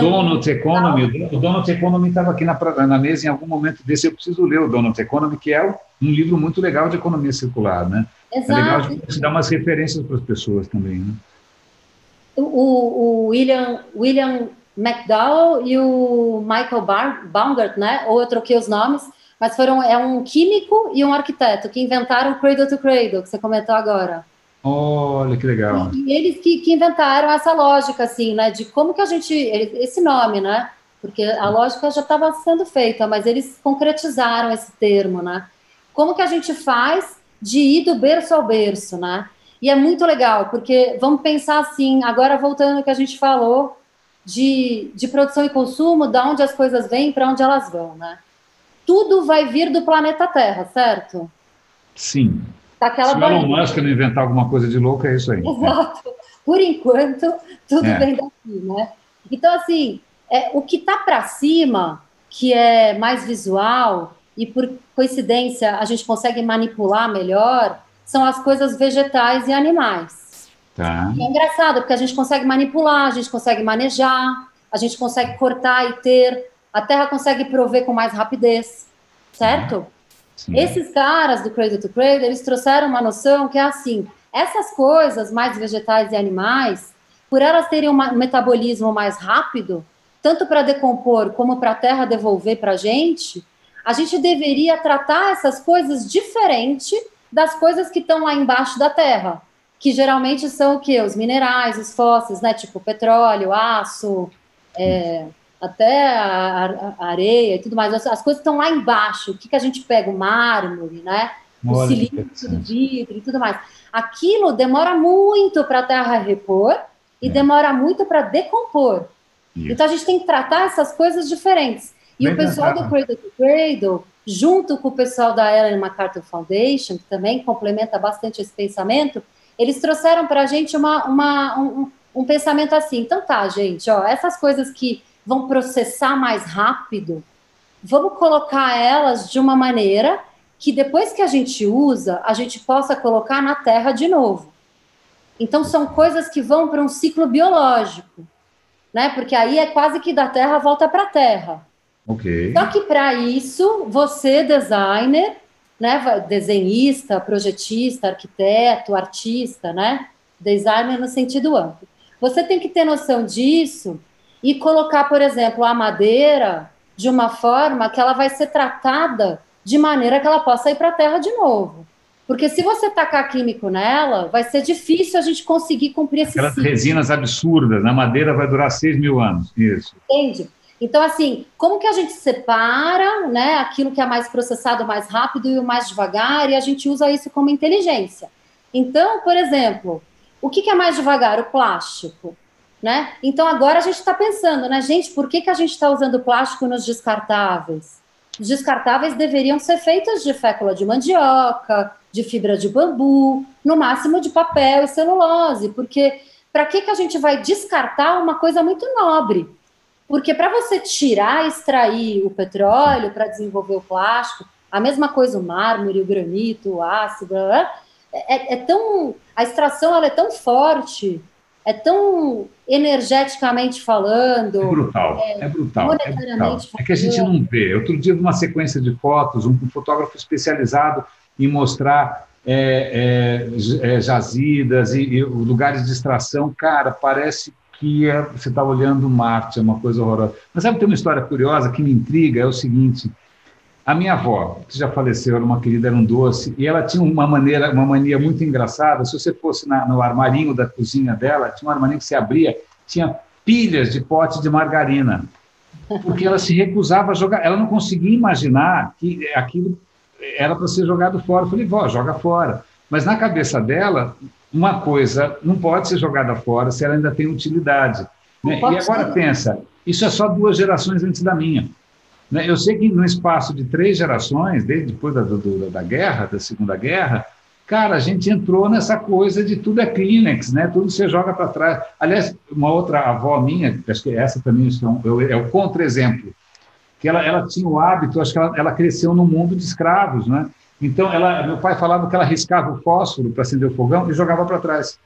Donut Economy. O Donut Economy estava aqui na mesa em algum momento desse, eu preciso ler o Donut Economy, que é um livro muito legal de economia circular, né? Exato. É legal de dar umas referências para as pessoas também, né? O William McDonough e o Michael Braungart, né? Ou eu troquei os nomes, mas é um químico e um arquiteto que inventaram o Cradle to Cradle, que você comentou agora. Olha, que legal. E eles que inventaram essa lógica, assim, né, de como que a gente... Esse nome, né, porque a lógica já estava sendo feita, mas eles concretizaram esse termo, né. Como que a gente faz de ir do berço ao berço, né. E é muito legal, porque vamos pensar assim, agora voltando ao que a gente falou de produção e consumo, de onde as coisas vêm, para onde elas vão, né. Tudo vai vir do planeta Terra, certo? Sim. Se o Elon Musk não inventar alguma coisa de louco, é isso aí. Exato. Né? Por enquanto, tudo vem daqui, né? Então, assim, o que está para cima, que é mais visual, e por coincidência a gente consegue manipular melhor, são as coisas vegetais e animais. Tá. E é engraçado, porque a gente consegue manipular, a gente consegue manejar, a gente consegue cortar e ter, a terra consegue prover com mais rapidez, certo? É. Sim. Esses caras do Cradle to Cradle, eles trouxeram uma noção que é assim, essas coisas mais vegetais e animais, por elas terem um metabolismo mais rápido, tanto para decompor como para a terra devolver para a gente deveria tratar essas coisas diferente das coisas que estão lá embaixo da terra, que geralmente são o quê? Os minerais, os fósseis, né? Tipo petróleo, aço, até a areia e tudo mais, as coisas estão lá embaixo, o que a gente pega, o mármore, né, o cilindro, o vidro e tudo mais, aquilo demora muito para a terra repor e demora muito para decompor, então a gente tem que tratar essas coisas diferentes, e bem o pessoal do Cradle to Cradle, junto com o pessoal da Ellen MacArthur Foundation, que também complementa bastante esse pensamento, eles trouxeram para a gente um pensamento assim, então tá gente, ó, essas coisas que vão processar mais rápido, vamos colocar elas de uma maneira que depois que a gente usa, a gente possa colocar na terra de novo. Então, são coisas que vão para um ciclo biológico, né? Porque aí é quase que da terra volta para a terra. Okay. Só que para isso, você, designer, né? Desenhista, projetista, arquiteto, artista, né? Designer no sentido amplo. Você tem que ter noção disso e colocar, por exemplo, a madeira de uma forma que ela vai ser tratada de maneira que ela possa ir para a terra de novo. Porque se você tacar químico nela, vai ser difícil a gente conseguir cumprir esse ciclo. Aquelas resinas absurdas, na madeira vai durar 6.000 anos, isso. Entende? Então, assim, como que a gente separa, né, aquilo que é mais processado, mais rápido e o mais devagar, e a gente usa isso como inteligência. Então, por exemplo, o que é mais devagar? O plástico. Né? Então agora a gente está pensando, né, gente, por que a gente está usando plástico nos descartáveis? Os descartáveis deveriam ser feitos de fécula de mandioca, de fibra de bambu, no máximo de papel e celulose, porque para que a gente vai descartar uma coisa muito nobre? Porque para você tirar, extrair o petróleo, para desenvolver o plástico, a mesma coisa o mármore, o granito, o aço, blá, blá, a extração ela é tão forte, é tão energeticamente falando... É brutal. É que a gente não vê. Outro dia, numa sequência de fotos, um fotógrafo especializado em mostrar jazidas e lugares de extração, cara, parece que você está olhando Marte, é uma coisa horrorosa. Mas sabe, tem uma história curiosa que me intriga, é o seguinte... A minha avó, que já faleceu, era uma querida, era um doce, e ela tinha uma mania muito engraçada. Se você fosse no armarinho da cozinha dela, tinha um armarinho que se abria, tinha pilhas de pote de margarina, porque ela se recusava a jogar, ela não conseguia imaginar que aquilo era para ser jogado fora. Eu falei, vó, joga fora. Mas na cabeça dela, uma coisa não pode ser jogada fora se ela ainda tem utilidade. Né? E agora pensa, isso é só 2 gerações antes da minha. Eu sei que no espaço de 3 gerações, desde depois da guerra, da Segunda Guerra, cara, a gente entrou nessa coisa de tudo é Kleenex, né? Tudo você joga para trás. Aliás, uma outra avó minha, acho que essa também é o contra-exemplo, que ela tinha o hábito, acho que ela cresceu num mundo de escravos, né? Então, meu pai falava que ela riscava o fósforo para acender o fogão e jogava para trás.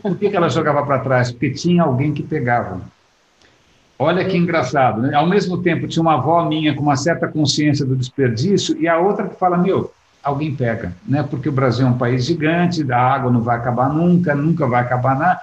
Por que ela jogava para trás? Porque tinha alguém que pegava. Olha que engraçado, né? Ao mesmo tempo, tinha uma avó minha com uma certa consciência do desperdício e a outra que fala, alguém pega, né? Porque o Brasil é um país gigante, a água não vai acabar nunca, nunca vai acabar nada.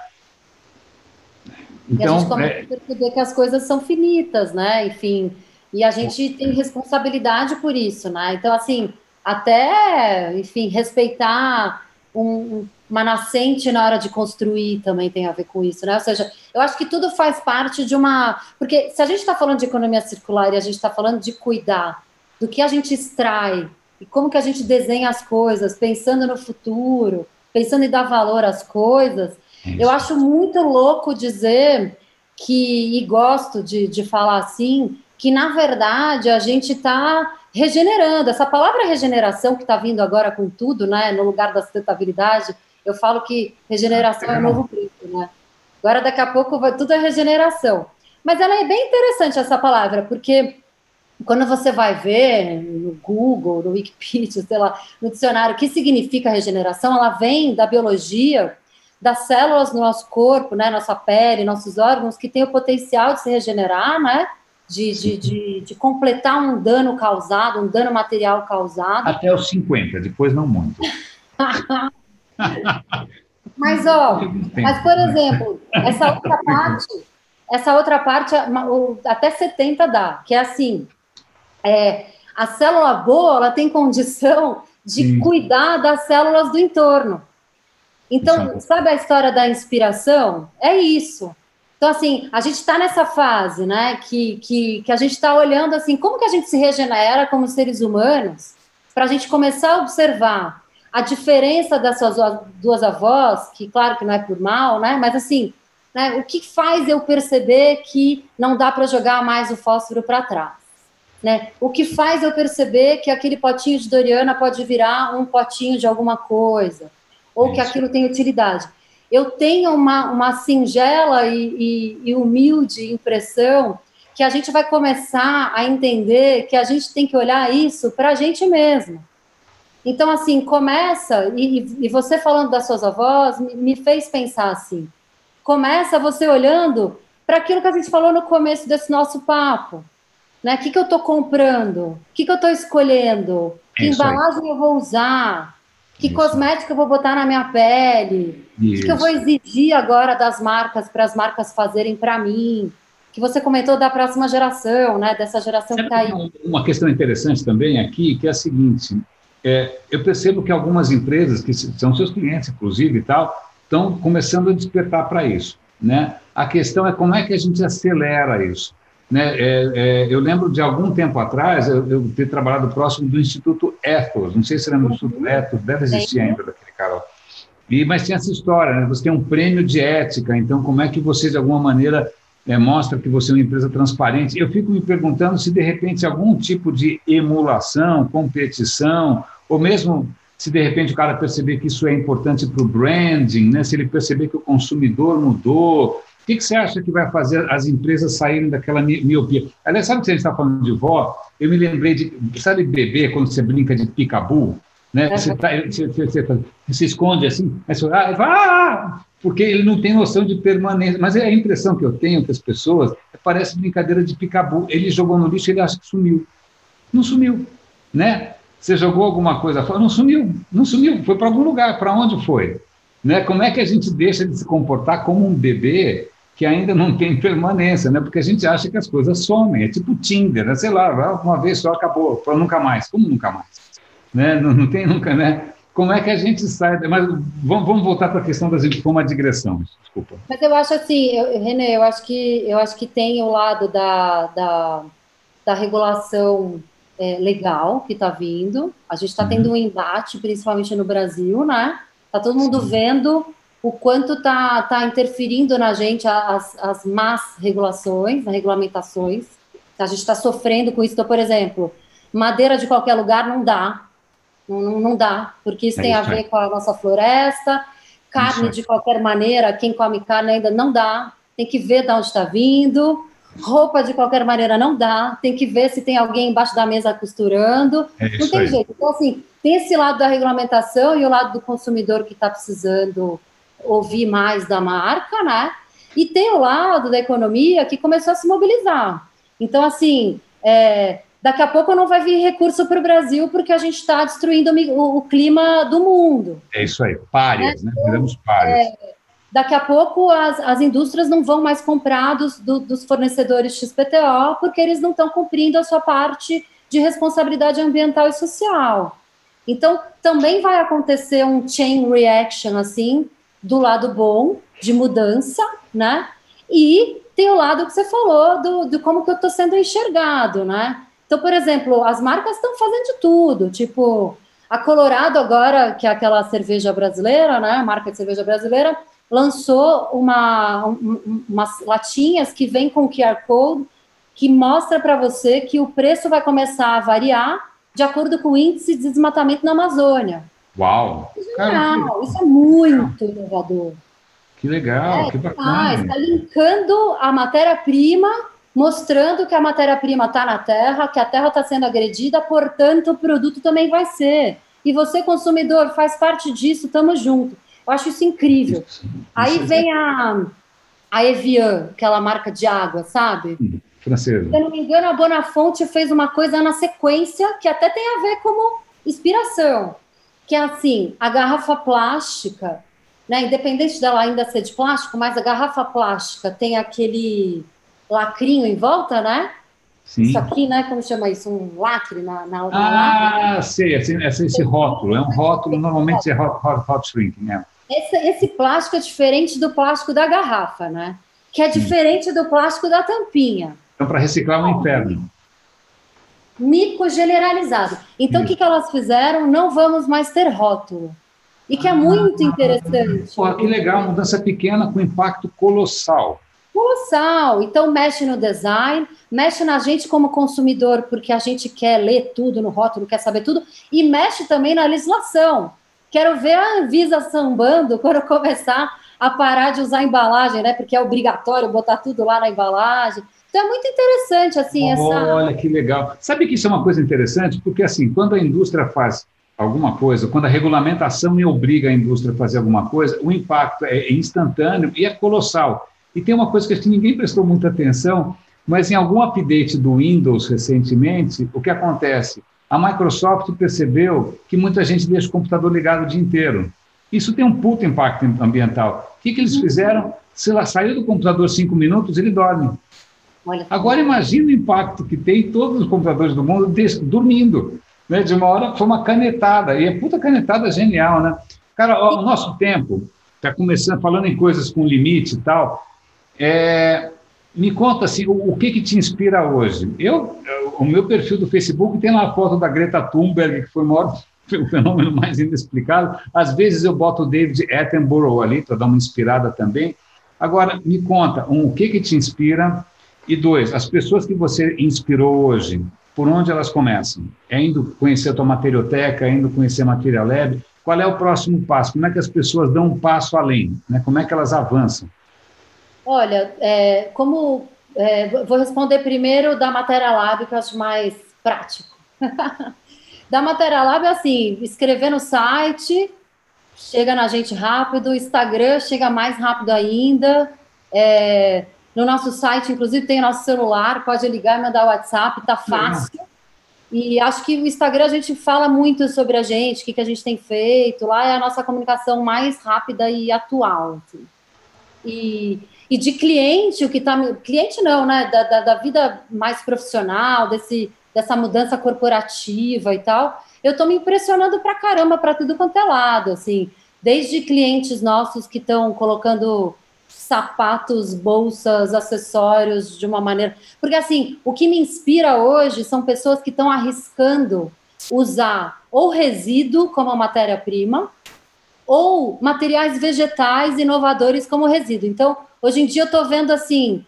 Então, e a gente começa a perceber que as coisas são finitas, né? Enfim, e a gente tem responsabilidade por isso, né? Então, assim, até, enfim, respeitar uma nascente na hora de construir também tem a ver com isso, né? Ou seja, eu acho que tudo faz parte de uma... Porque se a gente está falando de economia circular e a gente está falando de cuidar do que a gente extrai e como que a gente desenha as coisas, pensando no futuro, pensando em dar valor às coisas, eu acho muito louco dizer que, e gosto de falar assim, que na verdade a gente está... regenerando, essa palavra regeneração que está vindo agora com tudo, né, no lugar da sustentabilidade, eu falo que regeneração é o novo preto, né, agora daqui a pouco tudo é regeneração, mas ela é bem interessante essa palavra, porque quando você vai ver no Google, no Wikipedia, sei lá, no dicionário, o que significa regeneração, ela vem da biologia, das células no nosso corpo, né, nossa pele, nossos órgãos, que tem o potencial de se regenerar, né, de completar um dano causado, um dano material causado. Até os 50, depois não muito. mas, por exemplo, essa outra parte, até 70 dá, que é assim, a célula boa, ela tem condição de cuidar das células do entorno. Então, sabe a história da inspiração? É isso. Então, assim, a gente está nessa fase, né, que a gente está olhando, assim, como que a gente se regenera como seres humanos para a gente começar a observar a diferença dessas duas avós, que, claro, que não é por mal, né, mas, assim, né, o que faz eu perceber que não dá para jogar mais o fósforo para trás, né? O que faz eu perceber que aquele potinho de Doriana pode virar um potinho de alguma coisa, ou que aquilo tem utilidade. Eu tenho uma singela e humilde impressão que a gente vai começar a entender que a gente tem que olhar isso para a gente mesmo. Então, assim, começa, e você falando das suas avós, me fez pensar assim, começa você olhando para aquilo que a gente falou no começo desse nosso papo, né? O que eu estou comprando? O que eu estou escolhendo? Que embalagem eu vou usar? Que cosmético eu vou botar na minha pele? O que eu vou exigir agora das marcas, para as marcas fazerem para mim? Que você comentou da próxima geração, né? Dessa geração que está aí. Uma questão interessante também aqui, que é a seguinte, eu percebo que algumas empresas, que são seus clientes, inclusive, e tal, estão começando a despertar para isso, né? A questão é como é que a gente acelera isso, né? Eu lembro de algum tempo atrás eu ter trabalhado próximo do Instituto Ethos, não sei se lembra do Instituto Ethos, deve existir ainda daquele cara. Mas tinha essa história, né? Você tem um prêmio de ética, então como é que você, de alguma maneira, mostra que você é uma empresa transparente? Eu fico me perguntando se, de repente, algum tipo de emulação, competição, ou mesmo se de repente o cara perceber que isso é importante para o branding, né? Se ele perceber que o consumidor mudou, o que você acha que vai fazer as empresas saírem daquela miopia? Aliás, sabe que a gente está falando de vó? Eu me lembrei de, sabe bebê quando você brinca de picabu? Né? Você esconde assim, aí você vai, porque ele não tem noção de permanência. Mas é a impressão que eu tenho que as pessoas, parece brincadeira de picabu. Ele jogou no lixo, ele acha que sumiu. Não sumiu, né? Você jogou alguma coisa fora, não sumiu, foi para algum lugar, para onde foi? Né? Como é que a gente deixa de se comportar como um bebê que ainda não tem permanência, né? Porque a gente acha que as coisas somem, é tipo Tinder, né? Sei lá, uma vez só acabou, para nunca mais, como nunca mais? Né? Não tem nunca, né? Como é que a gente sai... Mas vamos voltar para a questão das... Foi uma digressão, desculpa. Mas eu acho assim, René, eu acho que tem o lado da regulação legal que está vindo. A gente está tendo um embate, principalmente no Brasil, né? Está todo mundo vendo o quanto está interferindo na gente as más regulações, as regulamentações. A gente está sofrendo com isso. Então, por exemplo, madeira de qualquer lugar não dá. Não dá, porque isso tem a ver com a nossa floresta. Carne, de qualquer maneira, quem come carne ainda não dá. Tem que ver de onde está vindo. Roupa, de qualquer maneira, não dá. Tem que ver se tem alguém embaixo da mesa costurando. Não tem jeito. Então, assim, tem esse lado da regulamentação e o lado do consumidor que está precisando ouvir mais da marca, né? E tem o lado da economia que começou a se mobilizar. Então, assim, daqui a pouco não vai vir recurso para o Brasil porque a gente está destruindo o clima do mundo. É isso aí, párias, né? Viramos párias. Daqui a pouco as indústrias não vão mais comprar dos fornecedores XPTO porque eles não estão cumprindo a sua parte de responsabilidade ambiental e social. Então, também vai acontecer um chain reaction, assim, do lado bom, de mudança, né? E tem o lado que você falou do como que eu estou sendo enxergado, né? Então, por exemplo, as marcas estão fazendo de tudo, tipo, a Colorado agora, que é aquela cerveja brasileira, né, a marca de cerveja brasileira, lançou umas latinhas que vem com QR Code, que mostra para você que o preço vai começar a variar de acordo com o índice de desmatamento na Amazônia. Uau! Isso é legal, isso é muito inovador. Que legal, que bacana. Está linkando a matéria-prima, mostrando que a matéria-prima está na terra, que a terra está sendo agredida, portanto, o produto também vai ser. E você, consumidor, faz parte disso, estamos juntos. Eu acho isso incrível. Aí vem a Evian, aquela marca de água, sabe? Francesa. Se eu não me engano, a Bonafonte fez uma coisa na sequência, que até tem a ver como inspiração, que é assim, a garrafa plástica, né, independente dela ainda ser de plástico, mas a garrafa plástica tem aquele... lacrinho em volta, né? Sim. Isso aqui, né? Como chama isso? Um lacre na lacre. Ah, sei. Esse rótulo. É um rótulo, normalmente é hot shrinking, né? Esse plástico é diferente do plástico da garrafa, né? Que é diferente do plástico da tampinha. Então, para reciclar é um inferno. Mico generalizado. Então, o que elas fizeram? Não vamos mais ter rótulo. E que é muito interessante. Pô, que legal. Mudança pequena com impacto colossal. Colossal. Então, mexe no design, mexe na gente como consumidor, porque a gente quer ler tudo no rótulo, quer saber tudo, e mexe também na legislação. Quero ver a Anvisa sambando quando começar a parar de usar a embalagem, né? Porque é obrigatório botar tudo lá na embalagem. Então, é muito interessante, assim, Olha, que legal. Sabe que isso é uma coisa interessante? Porque, assim, quando a indústria faz alguma coisa, quando a regulamentação me obriga a indústria a fazer alguma coisa, o impacto é instantâneo e é colossal. E tem uma coisa que acho que ninguém prestou muita atenção, mas em algum update do Windows recentemente, o que acontece? A Microsoft percebeu que muita gente deixa o computador ligado o dia inteiro. Isso tem um puto impacto ambiental. O que eles fizeram? Se ela saiu do computador 5 minutos, ele dorme. Agora imagina o impacto que tem todos os computadores do mundo dormindo. Né? De uma hora foi uma canetada, e é puta canetada genial, né? Cara, ó, o nosso tempo está começando, falando em coisas com limite e tal... me conta assim, o que te inspira hoje? O meu perfil do Facebook tem lá a foto da Greta Thunberg, que foi o fenômeno mais inexplicável. Às vezes eu boto o David Attenborough ali para dar uma inspirada também. Agora, me conta, o que te inspira? E dois, as pessoas que você inspirou hoje, Por onde elas começam? É indo conhecer a tua materioteca, é indo conhecer a Matéria Lab. Qual é o próximo passo? Como é que as pessoas dão um passo além? Né? Como é que elas avançam? Olha, vou responder primeiro da Matéria Lab, que eu acho mais prático. Da Matéria Lab é assim, escrever no site, chega na gente rápido, Instagram chega mais rápido ainda, no nosso site, inclusive, tem o nosso celular, pode ligar e mandar o WhatsApp, tá fácil. E acho que o Instagram a gente fala muito sobre a gente, o que a gente tem feito, lá é a nossa comunicação mais rápida e atual. Assim. E de cliente, o que tá... Cliente não, né? Da vida mais profissional, dessa mudança corporativa e tal, eu tô me impressionando pra caramba pra tudo quanto é lado, assim. Desde clientes nossos que estão colocando... sapatos, bolsas, acessórios de uma maneira... Porque, assim, o que me inspira hoje são pessoas que estão arriscando usar ou resíduo como matéria-prima ou materiais vegetais inovadores como resíduo. Então, hoje em dia eu estou vendo, assim,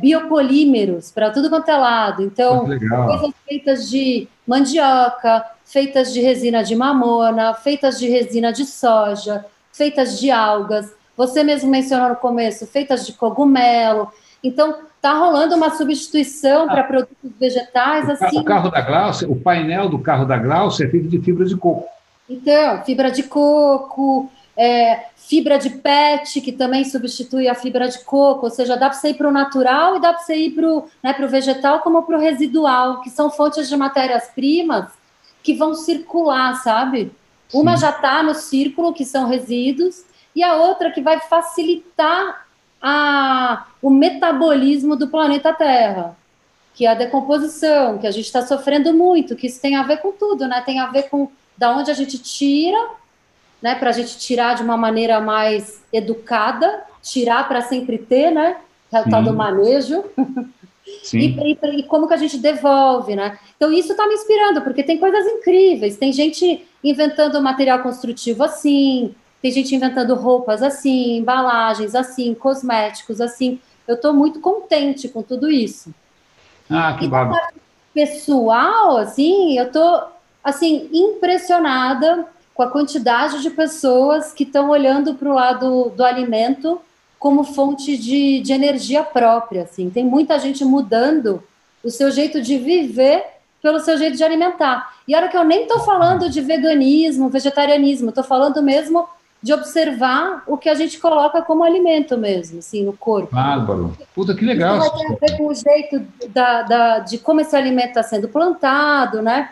biopolímeros para tudo quanto é lado. Então, coisas feitas de mandioca, feitas de resina de mamona, feitas de resina de soja, feitas de algas... Você mesmo mencionou no começo, feitas de cogumelo. Então, está rolando uma substituição para produtos vegetais. O carro da Gláucia, o painel do carro da Gláucia é feito de fibra de coco. Então, fibra de coco, fibra de PET, que também substitui a fibra de coco. Ou seja, dá para você ir para o natural e dá para você ir para o vegetal como para o residual, que são fontes de matérias-primas que vão circular, sabe? Sim. Uma já está no círculo, que são resíduos, e a outra que vai facilitar o metabolismo do planeta Terra, que é a decomposição, que a gente está sofrendo muito, que isso tem a ver com tudo, né? Tem a ver com da onde a gente tira, né? Para a gente tirar de uma maneira mais educada, tirar para sempre ter, né? O tal do manejo. Sim. E como que a gente devolve, né? Então isso está me inspirando, porque tem coisas incríveis, tem gente inventando material construtivo assim, tem gente inventando roupas assim, embalagens assim, cosméticos assim. Eu estou muito contente com tudo isso. Que babado. Pessoal, assim, eu estou assim, impressionada com a quantidade de pessoas que estão olhando para o lado do alimento como fonte de energia própria. Assim. Tem muita gente mudando o seu jeito de viver pelo seu jeito de alimentar. E olha que eu nem estou falando de veganismo, vegetarianismo, estou falando mesmo... de observar o que a gente coloca como alimento mesmo, assim, no corpo. Bárbaro. Puta, que legal. Isso tem a ver com o jeito de como esse alimento está sendo plantado, né?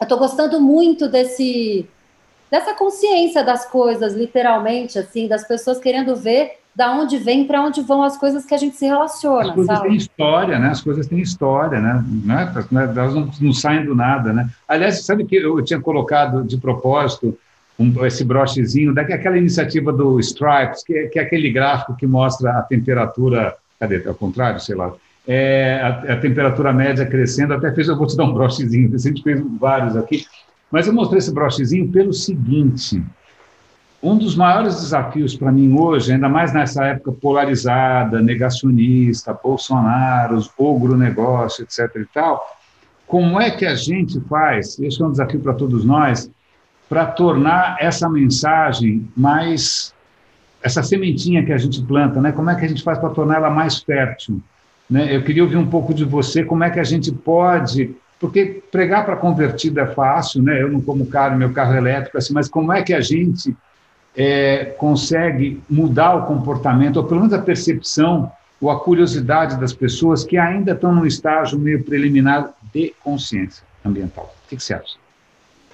Eu estou gostando muito dessa consciência das coisas, literalmente, assim, das pessoas querendo ver da onde vem, para onde vão as coisas que a gente se relaciona, sabe? As coisas têm história, né? As coisas têm história, né? Elas não saem do nada, né? Aliás, sabe que eu tinha colocado de propósito esse brochezinho, daquela iniciativa do Stripes, que é aquele gráfico que mostra a temperatura, cadê, ao contrário, sei lá, a temperatura média crescendo, eu vou te dar um brochezinho, a gente fez vários aqui, mas eu mostrei esse brochezinho pelo seguinte, um dos maiores desafios para mim hoje, ainda mais nessa época polarizada, negacionista, Bolsonaro, agronegócio, etc. e tal, como é que a gente faz, esse é um desafio para todos nós, para tornar essa mensagem mais... Essa sementinha que a gente planta, né? Como é que a gente faz para tornar ela mais fértil? Né? Eu queria ouvir um pouco de você, como é que a gente pode... Porque pregar para convertido é fácil, né? Eu não como carne, meu carro é elétrico, assim, mas como é que a gente consegue mudar o comportamento, ou pelo menos a percepção, ou a curiosidade das pessoas que ainda estão num estágio meio preliminar de consciência ambiental? O que você acha?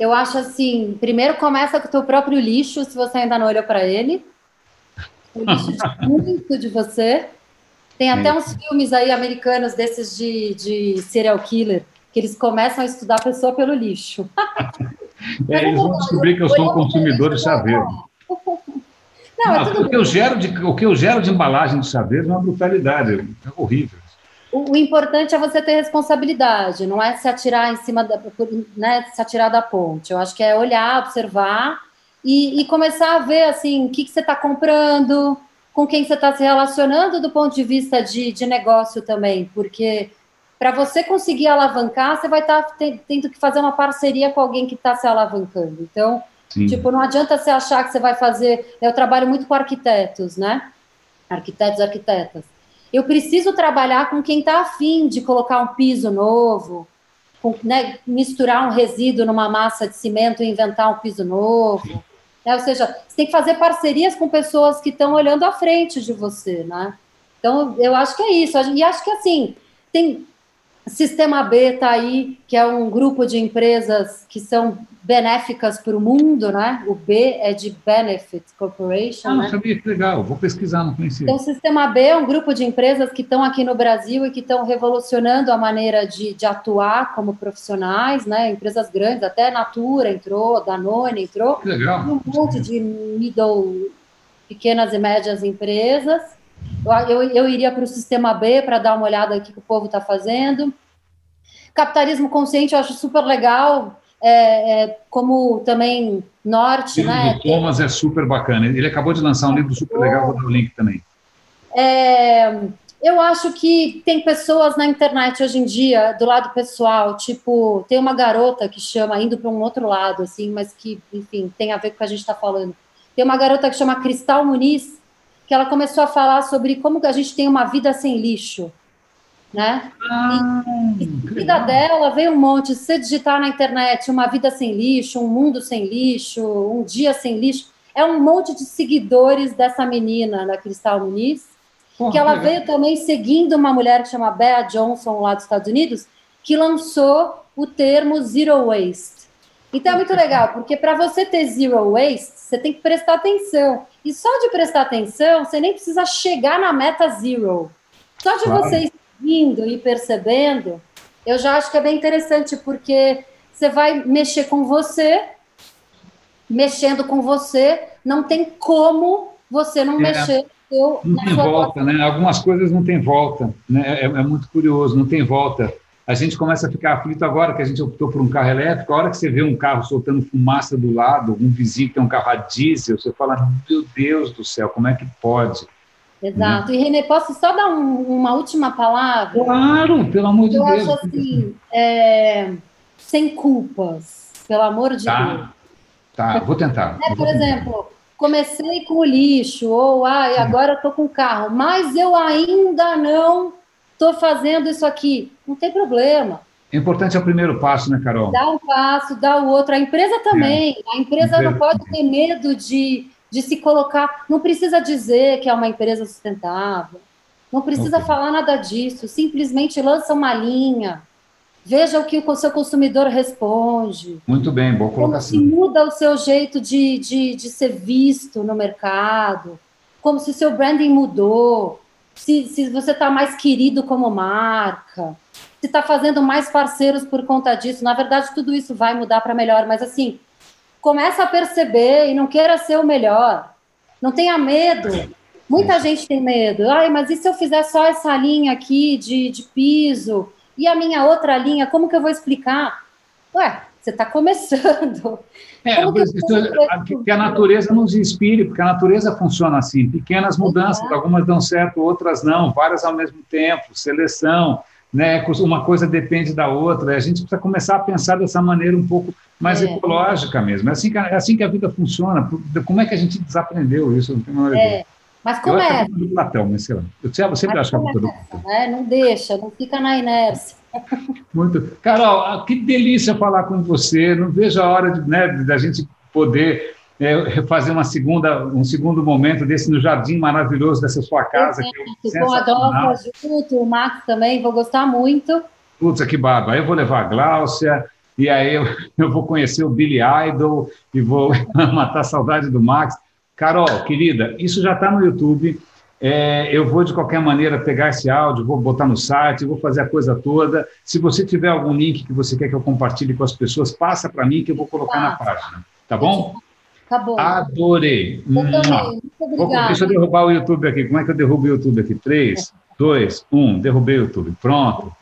Eu acho assim, primeiro começa com o teu próprio lixo, se você ainda não olhou para ele. O lixo diz muito de você. Tem até uns filmes aí americanos desses de serial killer, que eles começam a estudar a pessoa pelo lixo. Eles vão descobrir que eu sou um consumidor de chaveiro. O que eu gero de embalagem de chaveiro é uma brutalidade, é horrível. O importante é você ter responsabilidade, não é se atirar em cima se atirar da ponte. Eu acho que é olhar, observar e começar a ver assim, o que você está comprando, com quem você está se relacionando do ponto de vista de negócio também, porque para você conseguir alavancar, você vai estar tendo que fazer uma parceria com alguém que está se alavancando. Então, sim, tipo, não adianta você achar que você vai fazer... Eu trabalho muito com arquitetos, né? Arquitetos, arquitetas. Eu preciso trabalhar com quem está afim de colocar um piso novo, com, né, misturar um resíduo numa massa de cimento e inventar um piso novo. Né? Ou seja, você tem que fazer parcerias com pessoas que estão olhando à frente de você, né? Então, eu acho que é isso. E acho que, assim, tem... Sistema B está aí, que é um grupo de empresas que são benéficas para o mundo, né? O B é de Benefit Corporation. Ah, não, né? Sabia, que legal, vou pesquisar, não conhecia. Então, o Sistema B é um grupo de empresas que estão aqui no Brasil e que estão revolucionando a maneira de atuar como profissionais, né? Empresas grandes, até Natura entrou, Danone entrou. Que legal. Um monte de middle, pequenas e médias empresas. Eu iria para o Sistema B para dar uma olhada aqui que o povo está fazendo. Capitalismo Consciente eu acho super legal, como também Norte, o né? O Thomas é super bacana, ele acabou de lançar um livro super legal, vou dar o link também. Eu acho que tem pessoas na internet hoje em dia, do lado pessoal, tipo, tem uma garota que chama, indo para um outro lado, assim, mas que, enfim, tem a ver com o que a gente está falando. Tem uma garota que chama Cristal Muniz, que ela começou a falar sobre como que a gente tem uma vida sem lixo, né? E a vida dela veio um monte, se você digitar na internet uma vida sem lixo, um mundo sem lixo, um dia sem lixo, é um monte de seguidores dessa menina, da Cristal Muniz, que ela veio também seguindo uma mulher que chama Bea Johnson, lá dos Estados Unidos, que lançou o termo Zero Waste. Então é muito legal, porque para você ter Zero Waste, você tem que prestar atenção. E só de prestar atenção, você nem precisa chegar na meta zero. Só de você ir seguindo e percebendo, eu já acho que é bem interessante, porque você vai mexer com você, mexendo com você, não tem como você não mexer. Não tem volta, né? Algumas coisas não tem volta, né? É muito curioso, não tem volta. A gente começa a ficar aflito agora que a gente optou por um carro elétrico. A hora que você vê um carro soltando fumaça do lado, um vizinho que tem um carro a diesel, você fala, meu Deus do céu, como é que pode? Exato. Né? E, Renê, posso só dar uma última palavra? Claro, pelo amor de Deus. Eu acho assim, sem culpas, pelo amor de Deus. Tá, vou tentar. Por exemplo, comecei com o lixo, ou agora estou com o carro, mas eu ainda não... estou fazendo isso aqui, não tem problema. O importante é o primeiro passo, né, Carol? Dá um passo, dá o outro. A empresa também. A empresa não pode ter medo de se colocar. Não precisa dizer que é uma empresa sustentável. Não precisa falar nada disso. Simplesmente lança uma linha. Veja o que o seu consumidor responde. Muito bem, boa colocação. Como se muda o seu jeito de ser visto no mercado. Como se o seu branding mudou. Se você está mais querido como marca, se está fazendo mais parceiros por conta disso, na verdade tudo isso vai mudar para melhor, mas assim, começa a perceber e não queira ser o melhor, não tenha medo, muita gente tem medo, mas e se eu fizer só essa linha aqui de piso e a minha outra linha, como que eu vou explicar? Você está começando. Que a natureza nos inspire, porque a natureza funciona assim, pequenas mudanças, algumas dão certo, outras não, várias ao mesmo tempo, seleção, né? Uma coisa depende da outra, a gente precisa começar a pensar dessa maneira um pouco mais ecológica mesmo, é assim que a vida funciona, como é que a gente desaprendeu isso? Não tem nada a ver. Mas começa. Eu Platão, mas sei lá. Eu sempre acho que é a culpa do Platão. Não deixa, não fica na inércia. Muito. Carol, que delícia falar com você. Não vejo a hora da gente poder fazer um segundo momento desse no jardim maravilhoso dessa sua casa. Eu adoro junto, o Max também, vou gostar muito. Putz, que barba. Eu vou levar a Gláucia. E aí eu vou conhecer o Billy Idol e vou matar a saudade do Max. Carol, querida, isso já está no YouTube, eu vou de qualquer maneira pegar esse áudio, vou botar no site, vou fazer a coisa toda, se você tiver algum link que você quer que eu compartilhe com as pessoas, passa para mim que eu vou colocar na página, tá bom? Tá bom. Adorei. Muito obrigada. Deixa eu derrubar o YouTube aqui, como é que eu derrubo o YouTube aqui? 3, 2, 1, derrubei o YouTube, pronto.